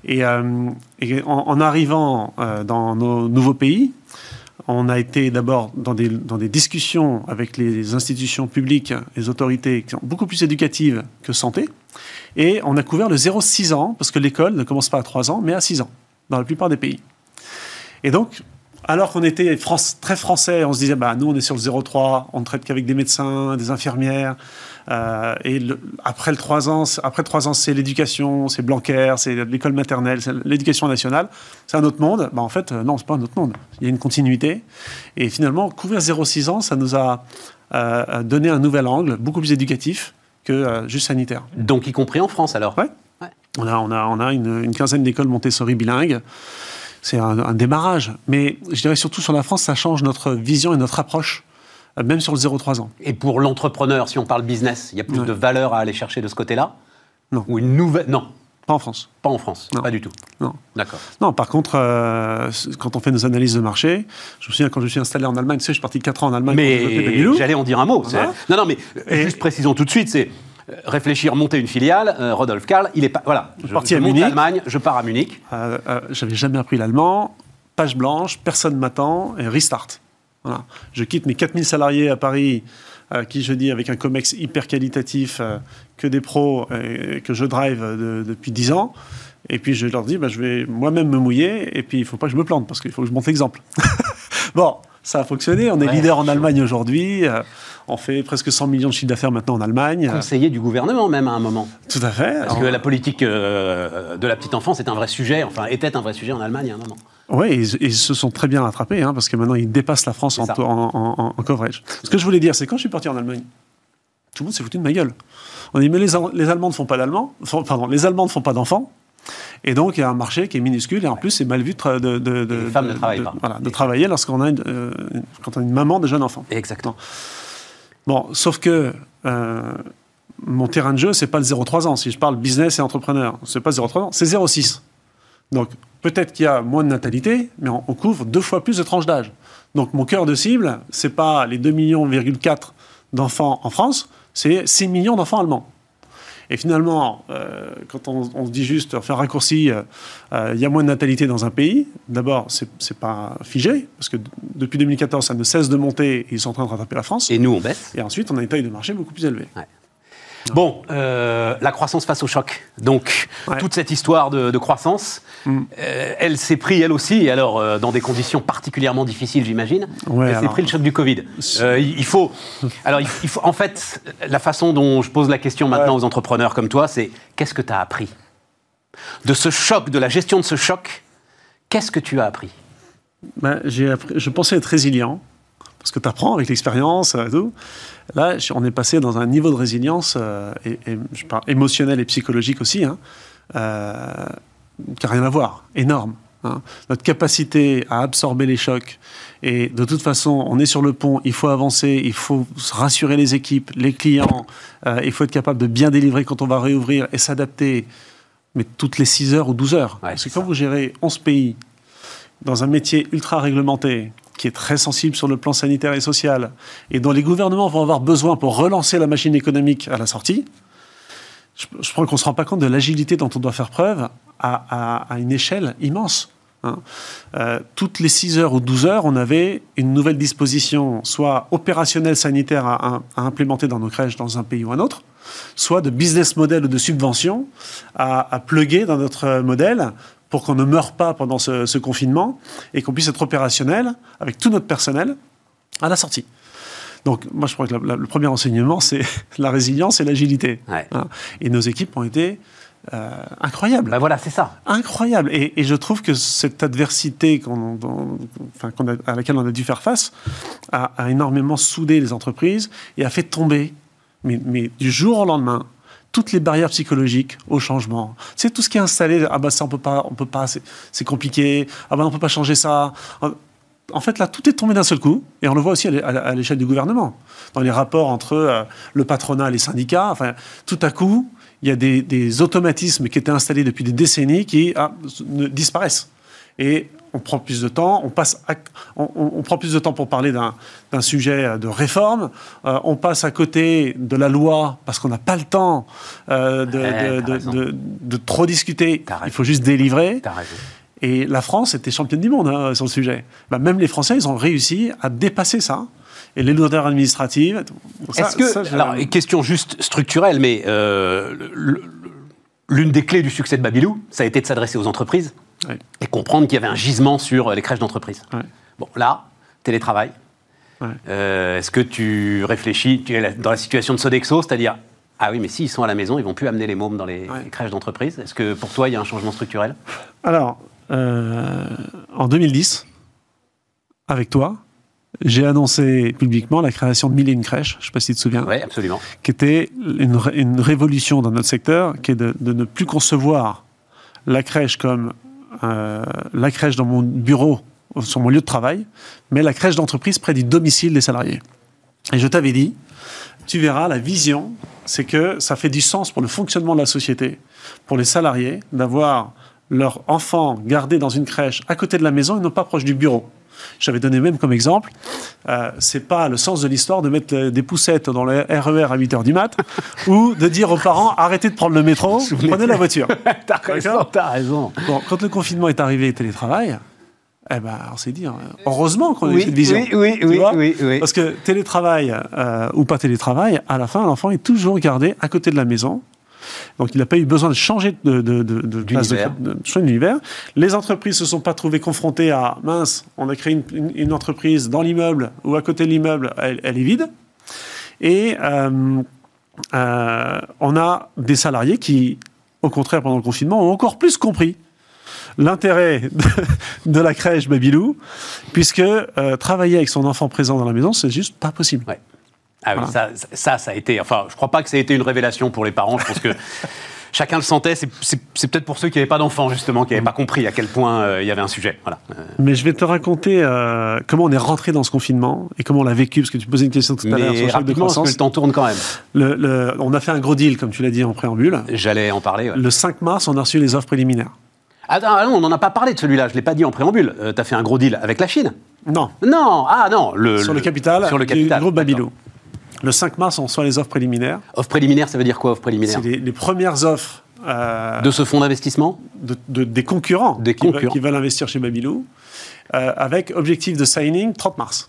Et en arrivant dans nos nouveaux pays, On a été d'abord dans des discussions avec les institutions publiques, les autorités qui sont beaucoup plus éducatives que santé. Et on a couvert le 0-6 ans, parce que l'école ne commence pas à 3 ans, mais à 6 ans, dans la plupart des pays. Et donc, alors qu'on était très français, on se disait, bah, nous on est sur le 0-3, on ne traite qu'avec des médecins, des infirmières. Après 3 ans, c'est l'éducation, c'est Blanquer, c'est l'école maternelle, c'est l'éducation nationale. C'est un autre monde. Bah, en fait, non, ce n'est pas un autre monde. Il y a une continuité. Et finalement, couvrir 0-6 ans, ça nous a donné un nouvel angle, beaucoup plus éducatif que juste sanitaire. Donc, y compris en France, alors ? Oui. Ouais. On a une quinzaine d'écoles Montessori bilingues. C'est un démarrage. Mais je dirais surtout sur la France, ça change notre vision et notre approche. Même sur le 0,3 ans. Et pour l'entrepreneur, si on parle business, il y a plus de valeur à aller chercher de ce côté-là ? Non. Ou une nouvelle... Non. Pas en France. Pas en France, non. Pas du tout. Non. D'accord. Non, par contre, quand on fait nos analyses de marché, je me souviens quand je suis installé en Allemagne, tu sais, je suis parti 4 ans en Allemagne. Mais j'allais en dire un mot. Voilà. Non, mais juste précisons tout de suite, c'est réfléchir, monter une filiale. Rodolphe Carle, il est pas... Voilà, je monte en Allemagne, je pars à Munich. J'avais jamais appris l'allemand. Page blanche, personne m'attend et restart. Voilà. Je quitte mes 4000 salariés à Paris, qui je dis avec un comex hyper qualitatif, que des pros, que je drive depuis 10 ans. Et puis je leur dis, bah, je vais moi-même me mouiller, et puis il ne faut pas que je me plante, parce qu'il faut que je monte l'exemple. Bon, ça a fonctionné, on est leader en Allemagne aujourd'hui, on fait presque 100 millions de chiffres d'affaires maintenant en Allemagne. Conseiller du gouvernement même à un moment. Tout à fait. Parce que la politique de la petite enfance est un vrai sujet, enfin était un vrai sujet en Allemagne à un moment. Oui, ils se sont très bien rattrapés, hein, parce que maintenant, ils dépassent la France en coverage. Ce que je voulais dire, c'est quand je suis parti en Allemagne, tout le monde s'est foutu de ma gueule. On dit, mais les Allemands ne font pas d'enfants, et donc il y a un marché qui est minuscule, et en plus, c'est mal vu les femmes ne travaillent pas. Voilà, de travailler lorsqu'on a quand on a une maman de jeune enfant. Exactement. Bon, sauf que... mon terrain de jeu, c'est pas le 0,3 ans. Si je parle business et entrepreneur, c'est pas 0,3 ans, c'est 0,6. Donc, peut-être qu'il y a moins de natalité, mais on couvre 2 fois plus de tranches d'âge. Donc, mon cœur de cible, c'est pas les 2,4 millions d'enfants en France, c'est 6 millions d'enfants allemands. Et finalement, quand on se dit juste, faire un raccourci, il y a moins de natalité dans un pays, d'abord, c'est pas figé, parce que depuis 2014, ça ne cesse de monter, et ils sont en train de rattraper la France. Et nous, on baisse. Et ensuite, on a une taille de marché beaucoup plus élevée. Ouais. Bon, la croissance face au choc. Donc, toute cette histoire de croissance, elle s'est pris, elle aussi, et alors dans des conditions particulièrement difficiles, j'imagine, elle s'est pris le choc du Covid. Il faut, en fait, la façon dont je pose la question maintenant aux entrepreneurs comme toi, c'est qu'est-ce que tu as appris ? De ce choc, de la gestion de ce choc, qu'est-ce que tu as appris ? Je pensais être résilient. Parce que tu apprends avec l'expérience et tout. Là, on est passé dans un niveau de résilience, je parle émotionnel et psychologique aussi, hein, qui n'a rien à voir, énorme. Hein. Notre capacité à absorber les chocs, et de toute façon, on est sur le pont, il faut avancer, il faut rassurer les équipes, les clients, il faut être capable de bien délivrer quand on va réouvrir et s'adapter, mais toutes les 6 heures ou 12 heures. Ouais, parce que quand vous gérez 11 pays dans un métier ultra réglementé, qui est très sensible sur le plan sanitaire et social, et dont les gouvernements vont avoir besoin pour relancer la machine économique à la sortie, je crois qu'on ne se rend pas compte de l'agilité dont on doit faire preuve à une échelle immense. Hein. Toutes les 6 heures ou 12 heures, on avait une nouvelle disposition, soit opérationnelle sanitaire à implémenter dans nos crèches dans un pays ou un autre, soit de business model ou de subvention à pluguer dans notre modèle, pour qu'on ne meure pas pendant ce confinement et qu'on puisse être opérationnel avec tout notre personnel à la sortie. Donc, moi, je crois que le premier enseignement, c'est la résilience et l'agilité. Ouais. Et nos équipes ont été incroyables. Bah voilà, c'est ça. Incroyables. Et je trouve que cette adversité à laquelle on a dû faire face a énormément soudé les entreprises et a fait tomber, mais du jour au lendemain, toutes les barrières psychologiques au changement. C'est tout ce qui est installé. Ah bah ça, on peut pas, c'est compliqué. Ah bah on peut pas changer ça. En fait, là, tout est tombé d'un seul coup. Et on le voit aussi à l'échelle du gouvernement. Dans les rapports entre le patronat et les syndicats, enfin, tout à coup, il y a des automatismes qui étaient installés depuis des décennies qui disparaissent. Et on prend plus de temps, on prend plus de temps pour parler d'un sujet de réforme, on passe à côté de la loi parce qu'on n'a pas le temps de trop discuter, il faut juste délivrer. Et la France était championne du monde sur le sujet. Bah, même les Français, ils ont réussi à dépasser ça. Et les lourdeurs administratives... Alors, question juste structurelle, mais l'une des clés du succès de Babilou, ça a été de s'adresser aux entreprises et comprendre qu'il y avait un gisement sur les crèches d'entreprise. Ouais. Bon, là, télétravail. Ouais. Est-ce que tu réfléchis, tu es dans la situation de Sodexo, c'est-à-dire... Ah oui, mais s'ils sont à la maison, ils ne vont plus amener les mômes dans les crèches d'entreprise. Est-ce que pour toi, il y a un changement structurel? Alors, en 2010, avec toi, j'ai annoncé publiquement la création de 1001 crèches, je ne sais pas si tu te souviens. Oui, absolument. Qui était une révolution dans notre secteur, qui est de ne plus concevoir la crèche comme la crèche dans mon bureau, sur mon lieu de travail, mais la crèche d'entreprise près du domicile des salariés. Et je t'avais dit, tu verras, la vision, c'est que ça fait du sens pour le fonctionnement de la société, pour les salariés, d'avoir leur enfant gardé dans une crèche à côté de la maison et non pas proche du bureau. J'avais donné même comme exemple, c'est pas le sens de l'histoire de mettre des poussettes dans le RER à 8h du mat ou de dire aux parents, arrêtez de prendre le métro, prenez la voiture. T'as raison. Bon, quand le confinement est arrivé et télétravail... Eh ben, on s'est dit, heureusement qu'on a eu cette vision. Oui. Parce que télétravail ou pas télétravail, à la fin, l'enfant est toujours gardé à côté de la maison. Donc, il n'a pas eu besoin de changer d'univers. Les entreprises ne se sont pas trouvées confrontées à « mince, on a créé une entreprise dans l'immeuble ou à côté de l'immeuble, elle est vide ». Et on a des salariés qui, au contraire, pendant le confinement, ont encore plus compris l'intérêt de la crèche Babilou, puisque travailler avec son enfant présent dans la maison, c'est juste pas possible. Ouais. Ah oui, voilà. ça a été... Enfin, je crois pas que ça a été une révélation pour les parents. Je pense que chacun le sentait. C'est peut-être pour ceux qui n'avaient pas d'enfants, justement, qui n'avaient pas compris à quel point il y avait un sujet. Voilà. Mais je vais te raconter comment on est rentré dans ce confinement et comment on l'a vécu, parce que tu posais une question tout à l'heure sur le choc de croissance. Parce que le temps tourne quand même. On a fait un gros deal, comme tu l'as dit en préambule. J'allais en parler, ouais. Le 5 mars, on a reçu les offres préliminaires. Ah non, on n'en a pas parlé de celui-là, je ne l'ai pas dit en préambule. Tu as fait un gros deal avec la Chine? Non. Non, ah non. Sur le capital, du groupe Babilou. Le 5 mars, on reçoit les offres préliminaires. Offres préliminaires, ça veut dire quoi, offres préliminaires? C'est les premières offres... de ce fonds d'investissement des concurrents. Des concurrents. Qui veulent investir chez Babilou, avec objectif de signing 30 mars.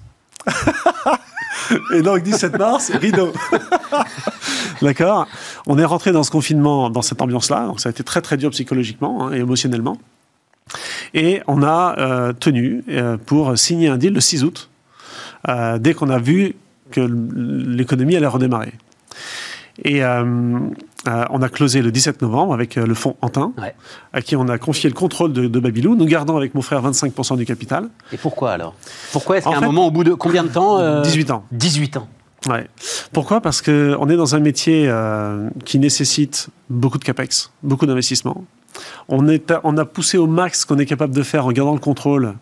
Et donc 17 mars, rideau. D'accord. On est rentré dans ce confinement, dans cette ambiance-là. Donc ça a été très très dur psychologiquement et émotionnellement. Et on a tenu pour signer un deal le 6 août, dès qu'on a vu que l'économie allait redémarrer. Et on a closé le 17 novembre avec le fonds Antin, à qui on a confié le contrôle de Babilou. Nous gardons avec mon frère 25% du capital. Et pourquoi alors? Pourquoi est-ce qu'à un moment, au bout de combien de temps 18 ans. 18 ans. Ouais. Pourquoi? Parce qu'on est dans un métier qui nécessite beaucoup de capex, beaucoup d'investissement. On a poussé au max ce qu'on est capable de faire en gardant le contrôle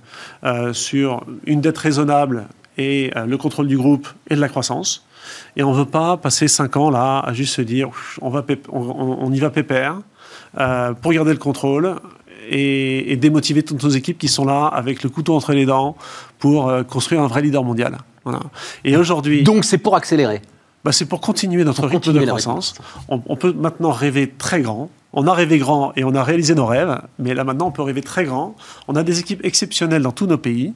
sur une dette raisonnable et le contrôle du groupe et de la croissance. Et on ne veut pas passer 5 ans là à juste se dire on y va pépère pour garder le contrôle et démotiver toutes nos équipes qui sont là avec le couteau entre les dents pour construire un vrai leader mondial. Voilà. Et aujourd'hui... Donc c'est pour accélérer? Bah c'est pour continuer notre rythme de croissance. On peut maintenant rêver très grand. On a rêvé grand et on a réalisé nos rêves, mais là maintenant on peut rêver très grand. On a des équipes exceptionnelles dans tous nos pays.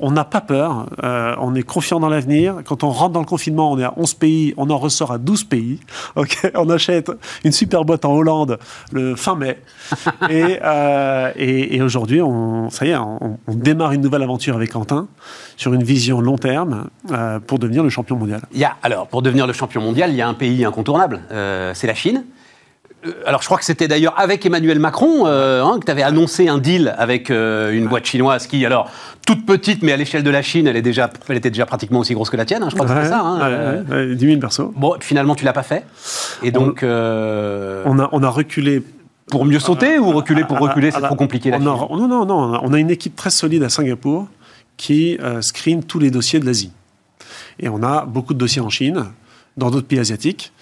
On n'a pas peur, on est confiant dans l'avenir. Quand on rentre dans le confinement, on est à 11 pays, on en ressort à 12 pays. Okay, on achète une super boîte en Hollande le fin mai. Et aujourd'hui, on démarre une nouvelle aventure avec Antin sur une vision long terme pour devenir le champion mondial. Alors, pour devenir le champion mondial, il y a un pays incontournable, c'est la Chine. Alors, je crois que c'était d'ailleurs avec Emmanuel Macron que tu avais annoncé un deal avec une boîte chinoise qui, alors, toute petite, mais à l'échelle de la Chine, elle était déjà pratiquement aussi grosse que la tienne. Je crois que c'était ça. 10 000 persos. Bon, finalement, tu ne l'as pas fait. Et donc... On a reculé... Pour mieux sauter ou reculer pour reculer? C'est trop compliqué, Non. On a une équipe très solide à Singapour qui screen tous les dossiers de l'Asie. Et on a beaucoup de dossiers en Chine, dans d'autres pays asiatiques.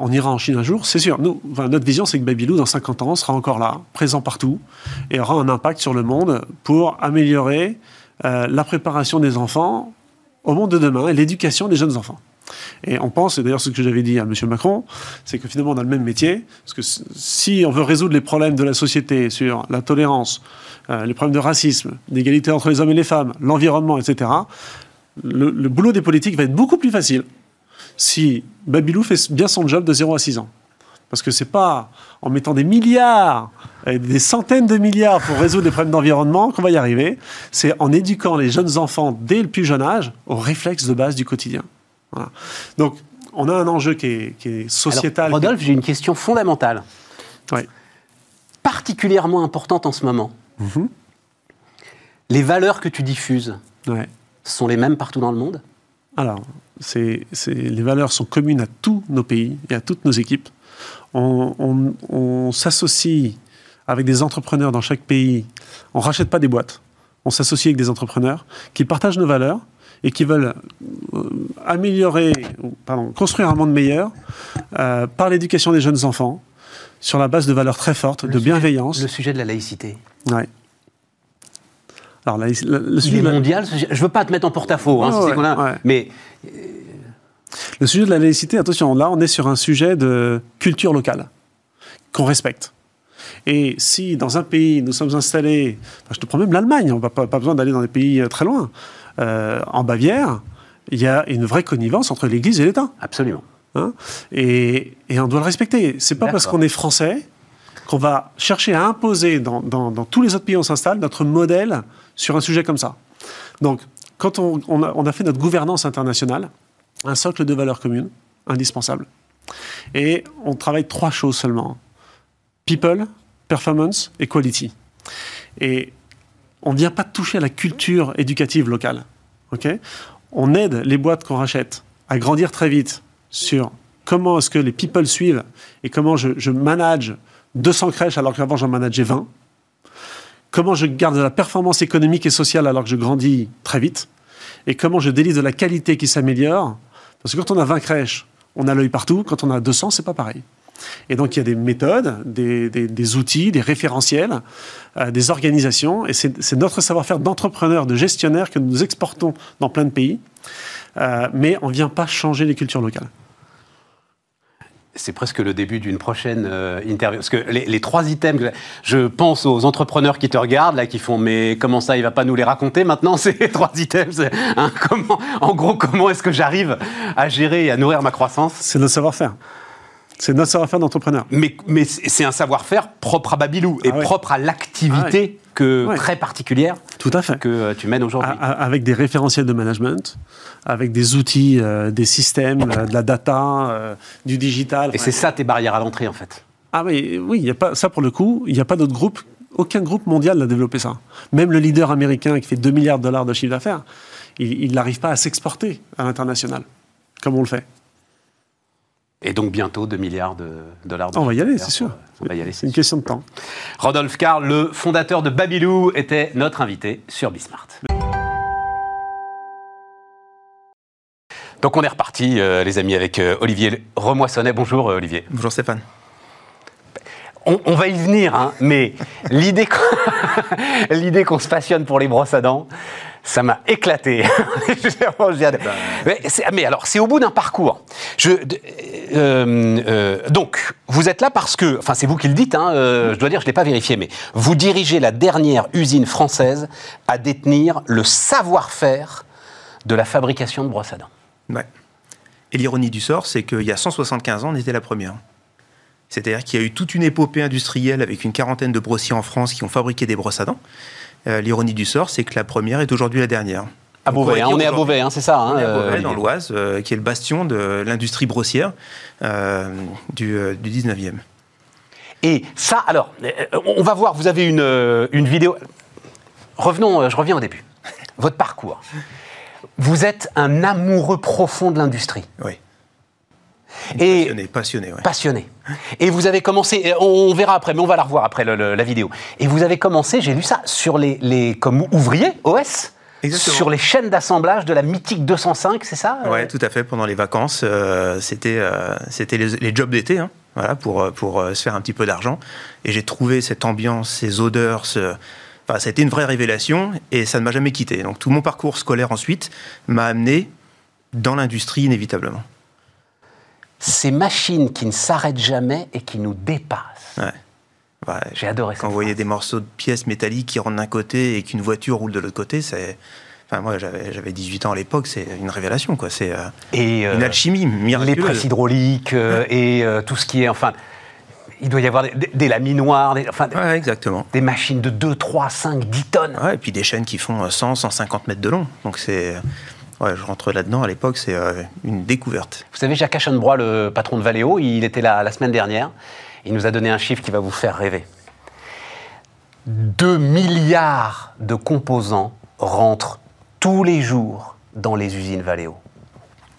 On ira en Chine un jour, c'est sûr. Nous, notre vision, c'est que Babilou, dans 50 ans, sera encore là, présent partout, et aura un impact sur le monde pour améliorer la préparation des enfants au monde de demain et l'éducation des jeunes enfants. Et on pense, et d'ailleurs ce que j'avais dit à M. Macron, c'est que finalement on a le même métier, parce que si on veut résoudre les problèmes de la société sur la tolérance, les problèmes de racisme, d'égalité entre les hommes et les femmes, l'environnement, etc., le boulot des politiques va être beaucoup plus facile si Babilou fait bien son job de 0 à 6 ans. Parce que c'est pas en mettant des milliards, et des centaines de milliards pour résoudre les problèmes d'environnement qu'on va y arriver. C'est en éduquant les jeunes enfants dès le plus jeune âge aux réflexes de base du quotidien. Voilà. Donc, on a un enjeu qui est sociétal. Alors, Rodolphe, j'ai une question fondamentale. Oui. Particulièrement importante en ce moment. Mm-hmm. Les valeurs que tu diffuses sont les mêmes partout dans le monde? Alors, les valeurs sont communes à tous nos pays et à toutes nos équipes. On s'associe avec des entrepreneurs dans chaque pays. On ne rachète pas des boîtes. On s'associe avec des entrepreneurs qui partagent nos valeurs et qui veulent construire un monde meilleur par l'éducation des jeunes enfants, sur la base de valeurs très fortes, de bienveillance. Le sujet de la laïcité. Oui. Alors, le sujet mondial. Je ne veux pas te mettre en porte-à-faux, mais... Le sujet de la laïcité, attention, là, on est sur un sujet de culture locale, qu'on respecte. Et si, dans un pays, nous sommes installés... Enfin, je te prends même l'Allemagne, on n'a pas besoin d'aller dans des pays très loin. En Bavière, il y a une vraie connivence entre l'Église et l'État. Absolument. Hein? Et on doit le respecter. C'est pas parce qu'on est français qu'on va chercher à imposer, dans tous les autres pays où on s'installe, notre modèle sur un sujet comme ça. Donc, quand on a fait notre gouvernance internationale, un socle de valeurs communes, indispensable. Et on travaille 3 choses seulement. People, performance et quality. Et on ne vient pas toucher à la culture éducative locale. Okay ? On aide les boîtes qu'on rachète à grandir très vite sur comment est-ce que les people suivent et comment je manage 200 crèches alors qu'avant j'en manageais 20. Comment je garde de la performance économique et sociale alors que je grandis très vite. Et comment je délivre de la qualité qui s'améliore. Parce que quand on a 20 crèches, on a l'œil partout. Quand on a 200, c'est pas pareil. Et donc, il y a des méthodes, des outils, des référentiels, des organisations. Et c'est notre savoir-faire d'entrepreneur, de gestionnaire que nous exportons dans plein de pays. Mais on ne vient pas changer les cultures locales. C'est presque le début d'une prochaine interview. Parce que les 3 items, je pense aux entrepreneurs qui te regardent, là, qui font « Mais comment ça, il ne va pas nous les raconter maintenant, ces 3 items hein, ?» En gros, comment est-ce que j'arrive à gérer et à nourrir ma croissance? C'est notre savoir-faire. C'est notre savoir-faire d'entrepreneur. Mais c'est un savoir-faire propre à Babilou et propre à l'activité très particulière que tu mènes aujourd'hui. Avec des référentiels de management, avec des outils, des systèmes, de la data, du digital. Et c'est ça tes barrières à l'entrée en fait. Ah mais, oui, y a pas, ça pour le coup, il n'y a pas d'autre groupe, aucun groupe mondial n'a développé ça. Même le leader américain qui fait 2 milliards de dollars de chiffre d'affaires, il n'arrive pas à s'exporter à l'international, comme on le fait. Et donc bientôt 2 milliards de dollars. On va y aller, c'est sûr. C'est une question de temps. Rodolphe Carle, le fondateur de Babilou, était notre invité sur Bismart. Donc on est reparti, les amis, avec Olivier Remoissonnais. Bonjour Olivier. Bonjour Stéphane. On va y venir, hein, mais l'idée qu'on se passionne pour les brosses à dents, ça m'a éclaté. Mais alors, c'est au bout d'un parcours. Donc, vous êtes là parce que, enfin, c'est vous qui le dites, hein, je dois dire, je ne l'ai pas vérifié, mais vous dirigez la dernière usine française à détenir le savoir-faire de la fabrication de brosses à dents. Ouais. Et l'ironie du sort, c'est qu'il y a 175 ans, on était la première. C'est-à-dire qu'il y a eu toute une épopée industrielle avec une quarantaine de brossiers en France qui ont fabriqué des brosses à dents. L'ironie du sort, c'est que la première est aujourd'hui la dernière. À Beauvais, on est à Beauvais, c'est ça. On est à Beauvais, dans l'Oise, qui est le bastion de l'industrie brossière du 19e. Et ça, alors, on va voir, vous avez une vidéo. Je reviens au début. Votre parcours. Vous êtes un amoureux profond de l'industrie. Oui. Et passionné, ouais. Passionné. Et vous avez commencé, on verra après, mais on va la revoir après la vidéo. Et vous avez commencé, j'ai lu ça, sur comme ouvrier, OS. Exactement. Sur les chaînes d'assemblage de la mythique 205, c'est ça? Oui, tout à fait, pendant les vacances, c'était les jobs d'été, hein, voilà, pour se faire un petit peu d'argent. Et j'ai trouvé cette ambiance, ces odeurs, enfin, ça a été une vraie révélation, et ça ne m'a jamais quitté. Donc tout mon parcours scolaire ensuite m'a amené dans l'industrie inévitablement. Ces machines qui ne s'arrêtent jamais et qui nous dépassent. Ouais. Bah, j'ai adoré ça. Quand vous voyez des morceaux de pièces métalliques qui rentrent d'un côté et qu'une voiture roule de l'autre côté, c'est... Enfin, moi, j'avais 18 ans à l'époque, c'est une révélation, quoi. C'est une alchimie miraculeuse. Les presses hydrauliques et tout ce qui est... Enfin, il doit y avoir des laminoirs, exactement. Des machines de 2, 3, 5, 10 tonnes. Ouais, et puis des chaînes qui font 100, 150 mètres de long. Donc c'est... Ouais, je rentre là-dedans, à l'époque, c'est une découverte. Vous savez, Jacques Aschenbrois, le patron de Valeo, il était là la semaine dernière. Il nous a donné un chiffre qui va vous faire rêver. 2 milliards de composants rentrent tous les jours dans les usines Valeo.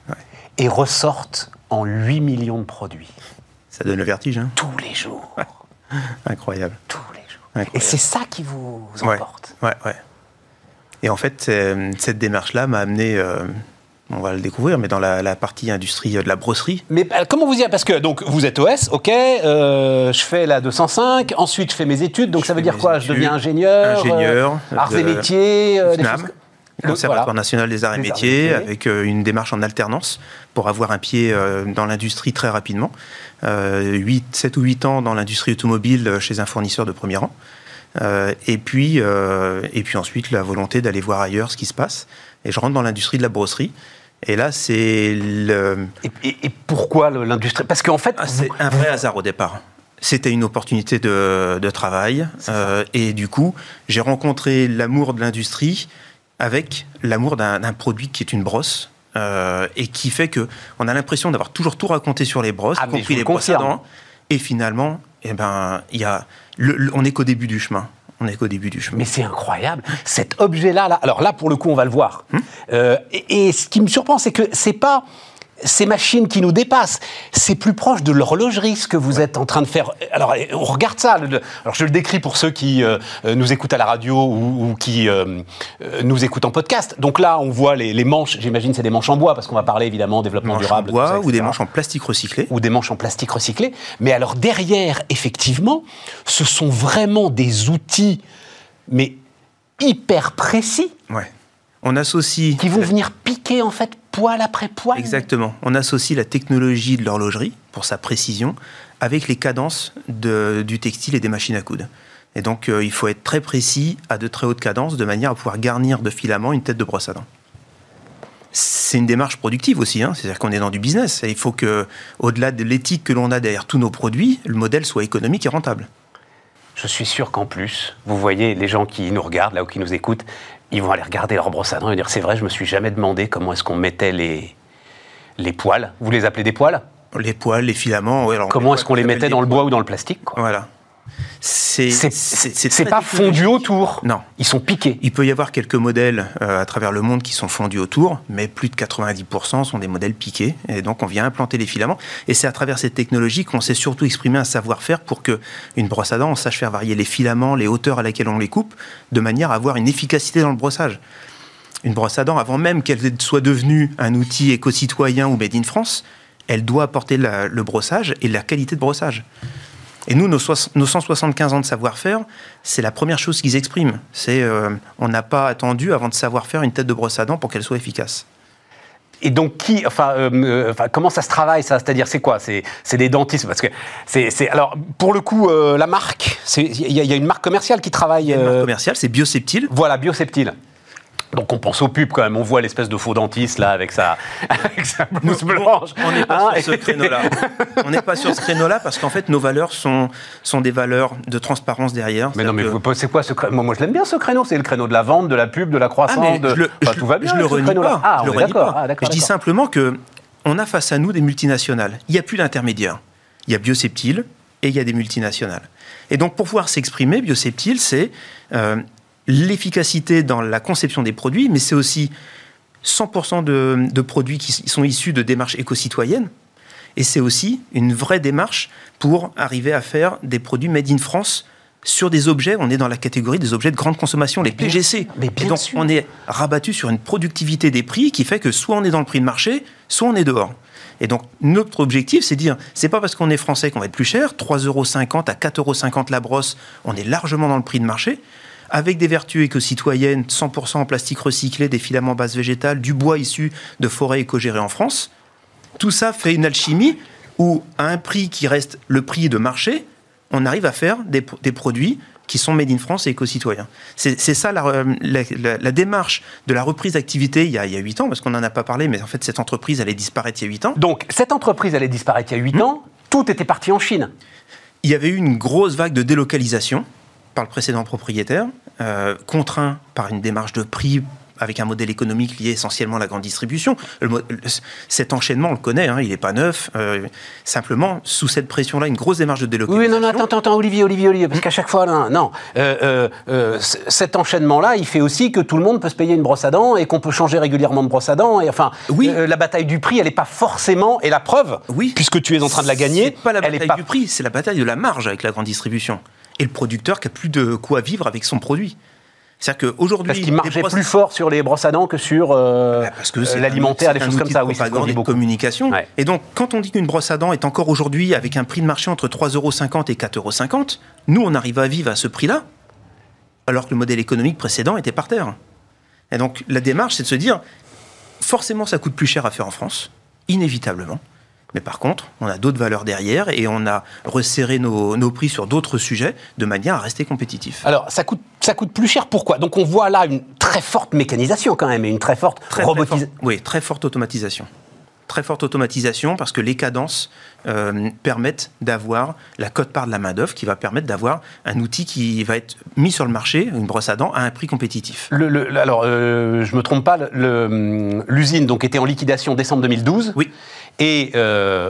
Ouais. Et ressortent en 8 millions de produits. Ça donne le vertige, hein? Tous les jours. Ouais. Incroyable. Tous les jours. Incroyable. Et c'est ça qui vous emporte. Ouais, ouais. Et en fait, cette démarche-là m'a amené, on va le découvrir, mais dans la partie industrie de la brosserie. Mais comment vous y allez ? Parce que donc, vous êtes OS, ok, je fais la 205, ensuite je fais mes études, donc ça veut dire quoi ? Je deviens ingénieur arts et métiers, SNAM, le Conservatoire national des arts et métiers, avec une démarche en alternance pour avoir un pied dans l'industrie très rapidement. 7 ou 8 ans dans l'industrie automobile chez un fournisseur de premier rang. Et puis ensuite la volonté d'aller voir ailleurs ce qui se passe, et je rentre dans l'industrie de la brosserie, et là c'est le... Et pourquoi l'industrie? Parce qu'en fait... C'est un vrai hasard au départ, c'était une opportunité de travail, et du coup j'ai rencontré l'amour de l'industrie avec l'amour d'un produit qui est une brosse, et qui fait qu'on a l'impression d'avoir toujours tout raconté sur les brosses, compris les brosses à dents, et finalement... Eh ben, on n'est qu'au début du chemin. On n'est qu'au début du chemin. Mais c'est incroyable, cet objet-là. Là. Alors là, pour le coup, on va le voir. Et ce qui me surprend, c'est que c'est pas ces machines qui nous dépassent. C'est plus proche de l'horlogerie, ce que vous êtes en train de faire. Alors, on regarde ça. Alors, je le décris pour ceux qui nous écoutent à la radio ou qui nous écoutent en podcast. Donc là, on voit les manches. J'imagine que c'est des manches en bois, parce qu'on va parler évidemment développement durable. En bois, tout ça, ou des manches en plastique recyclé. Ou des manches en plastique recyclé. Mais alors, derrière, effectivement, ce sont vraiment des outils, mais hyper précis. Ouais. On associe... Qui vont venir piquer, en fait, poil après poil. Exactement. On associe la technologie de l'horlogerie, pour sa précision, avec les cadences du textile et des machines à coudre. Et donc, il faut être très précis, à de très hautes cadences, de manière à pouvoir garnir de filaments une tête de brosse à dents. C'est une démarche productive aussi, hein. C'est-à-dire qu'on est dans du business. Et il faut que, au-delà de l'éthique que l'on a derrière tous nos produits, le modèle soit économique et rentable. Je suis sûr qu'en plus, vous voyez les gens qui nous regardent, là, ou qui nous écoutent, ils vont aller regarder leur brosse à dents et dire « C'est vrai, je me suis jamais demandé comment est-ce qu'on mettait les poils. » Vous les appelez des poils ? Les poils, les filaments, oui. Comment est-ce qu'on les mettait dans le bois ou dans le plastique, quoi. Voilà. C'est pas fondu autour. Non. Ils sont piqués. Il peut y avoir quelques modèles à travers le monde qui sont fondus autour, mais plus de 90% sont des modèles piqués. Et donc, on vient implanter les filaments. Et c'est à travers cette technologie qu'on s'est surtout exprimé un savoir-faire pour qu'une brosse à dents, on sache faire varier les filaments, les hauteurs à laquelle on les coupe, de manière à avoir une efficacité dans le brossage. Une brosse à dents, avant même qu'elle soit devenue un outil éco-citoyen ou made in France, elle doit apporter le brossage et la qualité de brossage. Et nous, nos 175 ans de savoir-faire, c'est la première chose qu'ils expriment. C'est on n'a pas attendu avant de savoir faire une tête de brosse à dents pour qu'elle soit efficace. Et donc, comment ça se travaille, ça ? C'est-à-dire, c'est quoi ? C'est des dentistes, parce que alors, pour le coup, la marque, il y a une marque commerciale qui travaille... Une marque commerciale, c'est Bioseptyl. Voilà, Bioseptyl. Donc on pense aux pubs quand même, on voit l'espèce de faux dentiste là avec sa blouse blanche. On n'est pas sur ce créneau-là. On n'est pas sur ce créneau-là parce qu'en fait nos valeurs sont des valeurs de transparence derrière. Mais non mais c'est quoi ce créneau ? Moi je l'aime bien ce créneau, c'est le créneau de la vente, de la pub, de la croissance, tout va bien. Je le renie pas. Ah, je le renie pas. Je dis simplement que on a face à nous des multinationales. Il n'y a plus d'intermédiaires. Il y a Bioseptyl et il y a des multinationales. Et donc pour pouvoir s'exprimer, Bioseptyl c'est l'efficacité dans la conception des produits, mais c'est aussi 100% de produits qui sont issus de démarches éco-citoyennes, et c'est aussi une vraie démarche pour arriver à faire des produits made in France sur des objets, on est dans la catégorie des objets de grande consommation, les PGC. Et donc on est rabattu sur une productivité des prix qui fait que soit on est dans le prix de marché, soit on est dehors. Et donc, notre objectif, c'est de dire, c'est pas parce qu'on est français qu'on va être plus cher, 3,50 € à 4,50 € la brosse, on est largement dans le prix de marché. avec des vertus éco-citoyennes, 100% en plastique recyclé, des filaments basses végétales, du bois issu de forêts éco-gérées en France. Tout ça fait une alchimie où, à un prix qui reste le prix de marché, on arrive à faire des produits qui sont made in France et éco-citoyens. C'est ça la démarche de la reprise d'activité il y a 8 ans, parce qu'on n'en a pas parlé, mais en fait, cette entreprise allait disparaître il y a 8 ans. Donc, cette entreprise allait disparaître il y a 8 ans, tout était parti en Chine. Il y avait eu une grosse vague de délocalisation par le précédent propriétaire, contraint par une démarche de prix avec un modèle économique lié essentiellement à la grande distribution. Cet enchaînement, on le connaît, hein, il n'est pas neuf. Simplement, sous cette pression-là, une grosse démarche de délocalisation. Oui, non, attends, Olivier, parce qu'à chaque fois, cet enchaînement-là, il fait aussi que tout le monde peut se payer une brosse à dents et qu'on peut changer régulièrement de brosse à dents. Et, enfin, oui. La bataille du prix, elle n'est pas forcément... Et la preuve, oui, puisque tu es en train de la gagner... C'est pas la bataille du prix, c'est la bataille de la marge avec la grande distribution. Et le producteur qui n'a plus de quoi vivre avec son produit. C'est-à-dire qu'aujourd'hui... Parce qu'il margeait plus fort sur les brosses à dents que sur l'alimentaire, des choses comme ça. Oui, c'est un outil de propagande et de communication. Ouais. Et donc, quand on dit qu'une brosse à dents est encore aujourd'hui avec un prix de marché entre 3,50 € et 4,50 €, nous, on arrive à vivre à ce prix-là, alors que le modèle économique précédent était par terre. Et donc, la démarche, c'est de se dire, forcément, ça coûte plus cher à faire en France, inévitablement. Mais par contre, on a d'autres valeurs derrière et on a resserré nos prix sur d'autres sujets de manière à rester compétitif. Alors, ça coûte plus cher, pourquoi ? Donc on voit là une très forte mécanisation quand même et une très forte robotisation. Oui, très forte automatisation. Très forte automatisation parce que les cadences permettent d'avoir la cote-part de la main-d'œuvre qui va permettre d'avoir un outil qui va être mis sur le marché, une brosse à dents, à un prix compétitif. Je ne me trompe pas, l'usine donc était en liquidation décembre 2012. Oui. Et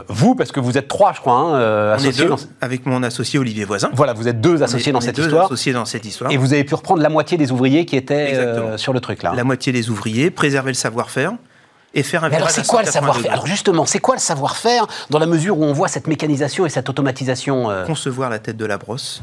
vous, parce que vous êtes 3, je crois, associés. On est 2, avec mon associé Olivier Voisin. Voilà, vous êtes 2 associés dans cette histoire. Et vous avez pu reprendre la moitié des ouvriers qui étaient sur le truc là. La moitié des ouvriers, préserver le savoir-faire. Et faire un mais alors, c'est quoi le savoir-faire ? Alors, justement, c'est quoi le savoir-faire dans la mesure où on voit cette mécanisation et cette automatisation Concevoir la tête de la brosse,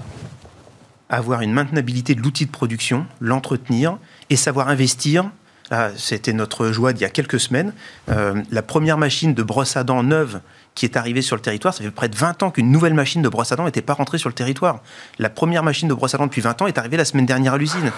avoir une maintenabilité de l'outil de production, l'entretenir et savoir investir. Là, c'était notre joie d'il y a quelques semaines. La première machine de brosse à dents neuve qui est arrivée sur le territoire, ça fait près de 20 ans qu'une nouvelle machine de brosse à dents n'était pas rentrée sur le territoire. La première machine de brosse à dents depuis 20 ans est arrivée la semaine dernière à l'usine.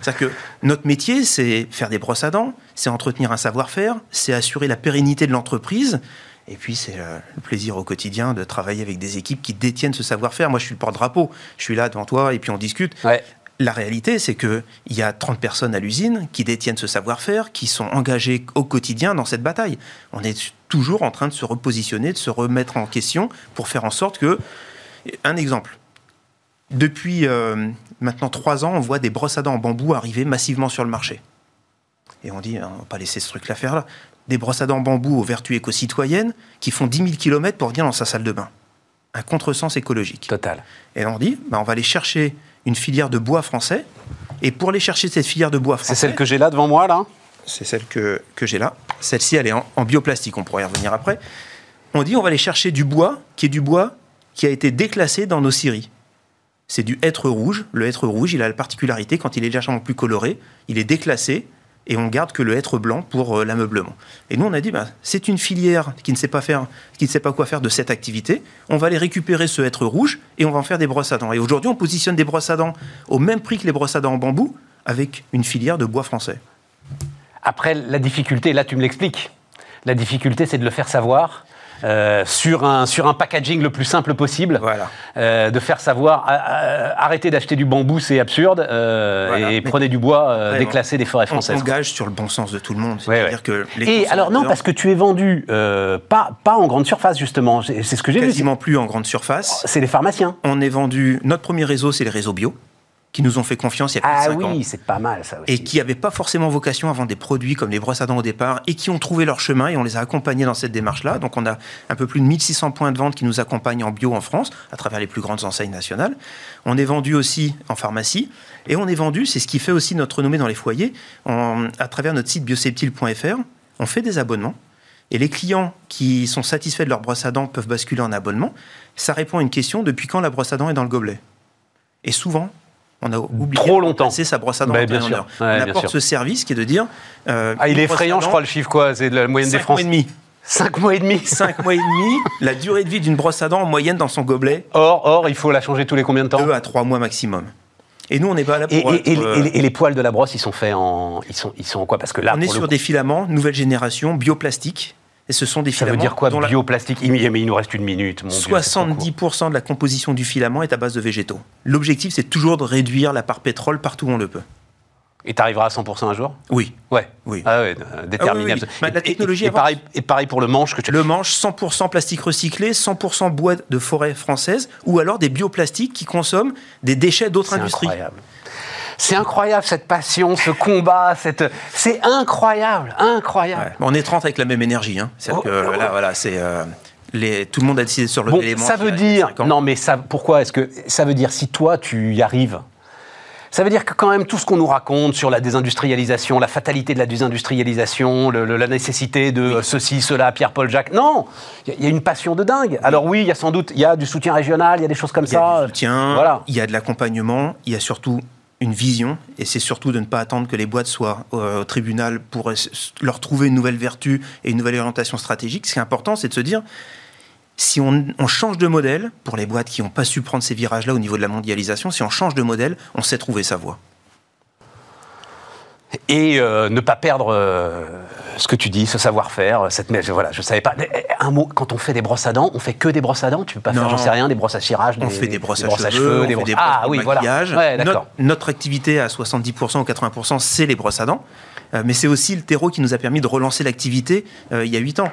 C'est-à-dire que notre métier, c'est faire des brosses à dents, c'est entretenir un savoir-faire, c'est assurer la pérennité de l'entreprise, et puis c'est le plaisir au quotidien de travailler avec des équipes qui détiennent ce savoir-faire. Moi, je suis le porte-drapeau, je suis là devant toi, et puis on discute. Ouais. La réalité, c'est qu'il y a 30 personnes à l'usine qui détiennent ce savoir-faire, qui sont engagées au quotidien dans cette bataille. On est toujours en train de se repositionner, de se remettre en question pour faire en sorte que... Un exemple. Depuis maintenant 3 ans, on voit des brosses à dents en bambou arriver massivement sur le marché. Et on dit, on ne va pas laisser ce truc-là faire là. Des brosses à dents en bambou aux vertus éco-citoyennes qui font 10 000 km pour venir dans sa salle de bain. Un contresens écologique. Total. Et on dit, on va aller chercher une filière de bois français. Et pour aller chercher cette filière de bois français... C'est celle que j'ai là devant moi, là ? C'est celle que j'ai là. Celle-ci, elle est en bioplastique, on pourrait y revenir après. On dit, on va aller chercher du bois, qui est du bois qui a été déclassé dans nos scieries. C'est du hêtre rouge. Le hêtre rouge, il a la particularité, quand il est légèrement plus coloré, il est déclassé et on garde que le hêtre blanc pour l'ameublement. Et nous, on a dit, c'est une filière qui ne sait pas quoi faire de cette activité. On va aller récupérer ce hêtre rouge et on va en faire des brosses à dents. Et aujourd'hui, on positionne des brosses à dents au même prix que les brosses à dents en bambou avec une filière de bois français. Après, la difficulté, là, tu me l'expliques. La difficulté, c'est de le faire savoir... Sur un packaging le plus simple possible, voilà. De faire savoir arrêtez d'acheter du bambou, c'est absurde, voilà. Et prenez du bois déclassé des forêts françaises. On engage sur le bon sens de tout le monde. C'est-à-dire que les et alors non, parce que tu es vendu pas en grande surface justement. C'est ce que j'ai vu. Quasiment plus en grande surface. C'est les pharmaciens. On est vendu. Notre premier réseau, c'est les réseaux bio, qui nous ont fait confiance il y a plus de 5 ans. Ah oui, c'est pas mal ça aussi. Et qui n'avaient pas forcément vocation à vendre des produits comme les brosses à dents au départ, et qui ont trouvé leur chemin, et on les a accompagnés dans cette démarche-là. Donc on a un peu plus de 1600 points de vente qui nous accompagnent en bio en France, à travers les plus grandes enseignes nationales. On est vendu aussi en pharmacie, et on est vendu, c'est ce qui fait aussi notre renommée dans les foyers, à travers notre site bioseptyl.fr, on fait des abonnements, et les clients qui sont satisfaits de leur brosse à dents peuvent basculer en abonnement. Ça répond à une question, depuis quand la brosse à dents est dans le gobelet ? Et souvent... On a oublié trop longtemps. C'est sa brosse à dents. Bah, bien sûr. Ouais, on apporte ce service qui est de dire. Il est effrayant, je crois, le chiffre quoi. C'est de la moyenne des Français. 5 mois et demi. La durée de vie d'une brosse à dents en moyenne dans son gobelet. Or, il faut la changer tous les combien de temps ? 2 à 3 mois maximum. Et nous, on n'est pas là pour... Et les poils de la brosse, ils sont en quoi? Parce que là, on est sur des filaments, nouvelle génération, bioplastiques. Et ce sont des filaments... Ça veut dire quoi, bioplastique? Mais il nous reste une minute. Mon 70% de la composition du filament est à base de végétaux. L'objectif, c'est toujours de réduire la part pétrole partout où on le peut. Et tu arriveras à 100% un jour? Oui. Oui. Ah ouais, déterminable. Ah oui. La technologie avance. Et pareil pour le manche que tu... Le manche, 100% plastique recyclé, 100% bois de forêt française, ou alors des bioplastiques qui consomment des déchets d'autres industries. Incroyable. C'est incroyable, cette passion, ce combat, c'est incroyable. Ouais. On est 30 avec la même énergie, hein. C'est-à-dire que là, voilà, c'est... Tout le monde a décidé sur le élément. Ça veut dire... Non, mais ça, pourquoi est-ce que... Ça veut dire, si toi, tu y arrives... Ça veut dire que quand même tout ce qu'on nous raconte sur la désindustrialisation, la fatalité de la désindustrialisation, la nécessité de ceci, cela, Pierre, Paul, Jacques... Non, il y a une passion de dingue. Alors oui, il y a sans doute, il y a du soutien régional, il y a des choses comme ça. Il y a du soutien, voilà. Il y a de l'accompagnement, il y a surtout une vision, et c'est surtout de ne pas attendre que les boîtes soient au tribunal pour leur trouver une nouvelle vertu et une nouvelle orientation stratégique. Ce qui est important, c'est de se dire... Si on change de modèle, pour les boîtes qui n'ont pas su prendre ces virages-là au niveau de la mondialisation, si on change de modèle, on sait trouver sa voie. Et ne pas perdre ce que tu dis, ce savoir-faire, voilà, je ne savais pas. Un mot, quand on fait des brosses à dents, on ne fait que des brosses à dents? Tu ne peux pas faire, j'en sais rien, des brosses à cirage, on fait des brosses à cheveux, des brosses à maquillage. Voilà. Ouais, notre activité à 70% ou 80%, c'est les brosses à dents. Mais c'est aussi le terreau qui nous a permis de relancer l'activité il y a 8 ans.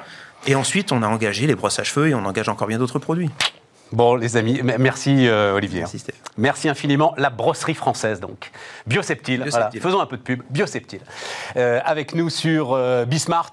Et ensuite, on a engagé les brosses à cheveux et on engage encore bien d'autres produits. Bon, les amis, merci Olivier. Merci infiniment. La brosserie française, donc. Bioseptyl. Voilà. Faisons un peu de pub. Bioseptyl. Avec nous sur Bismart.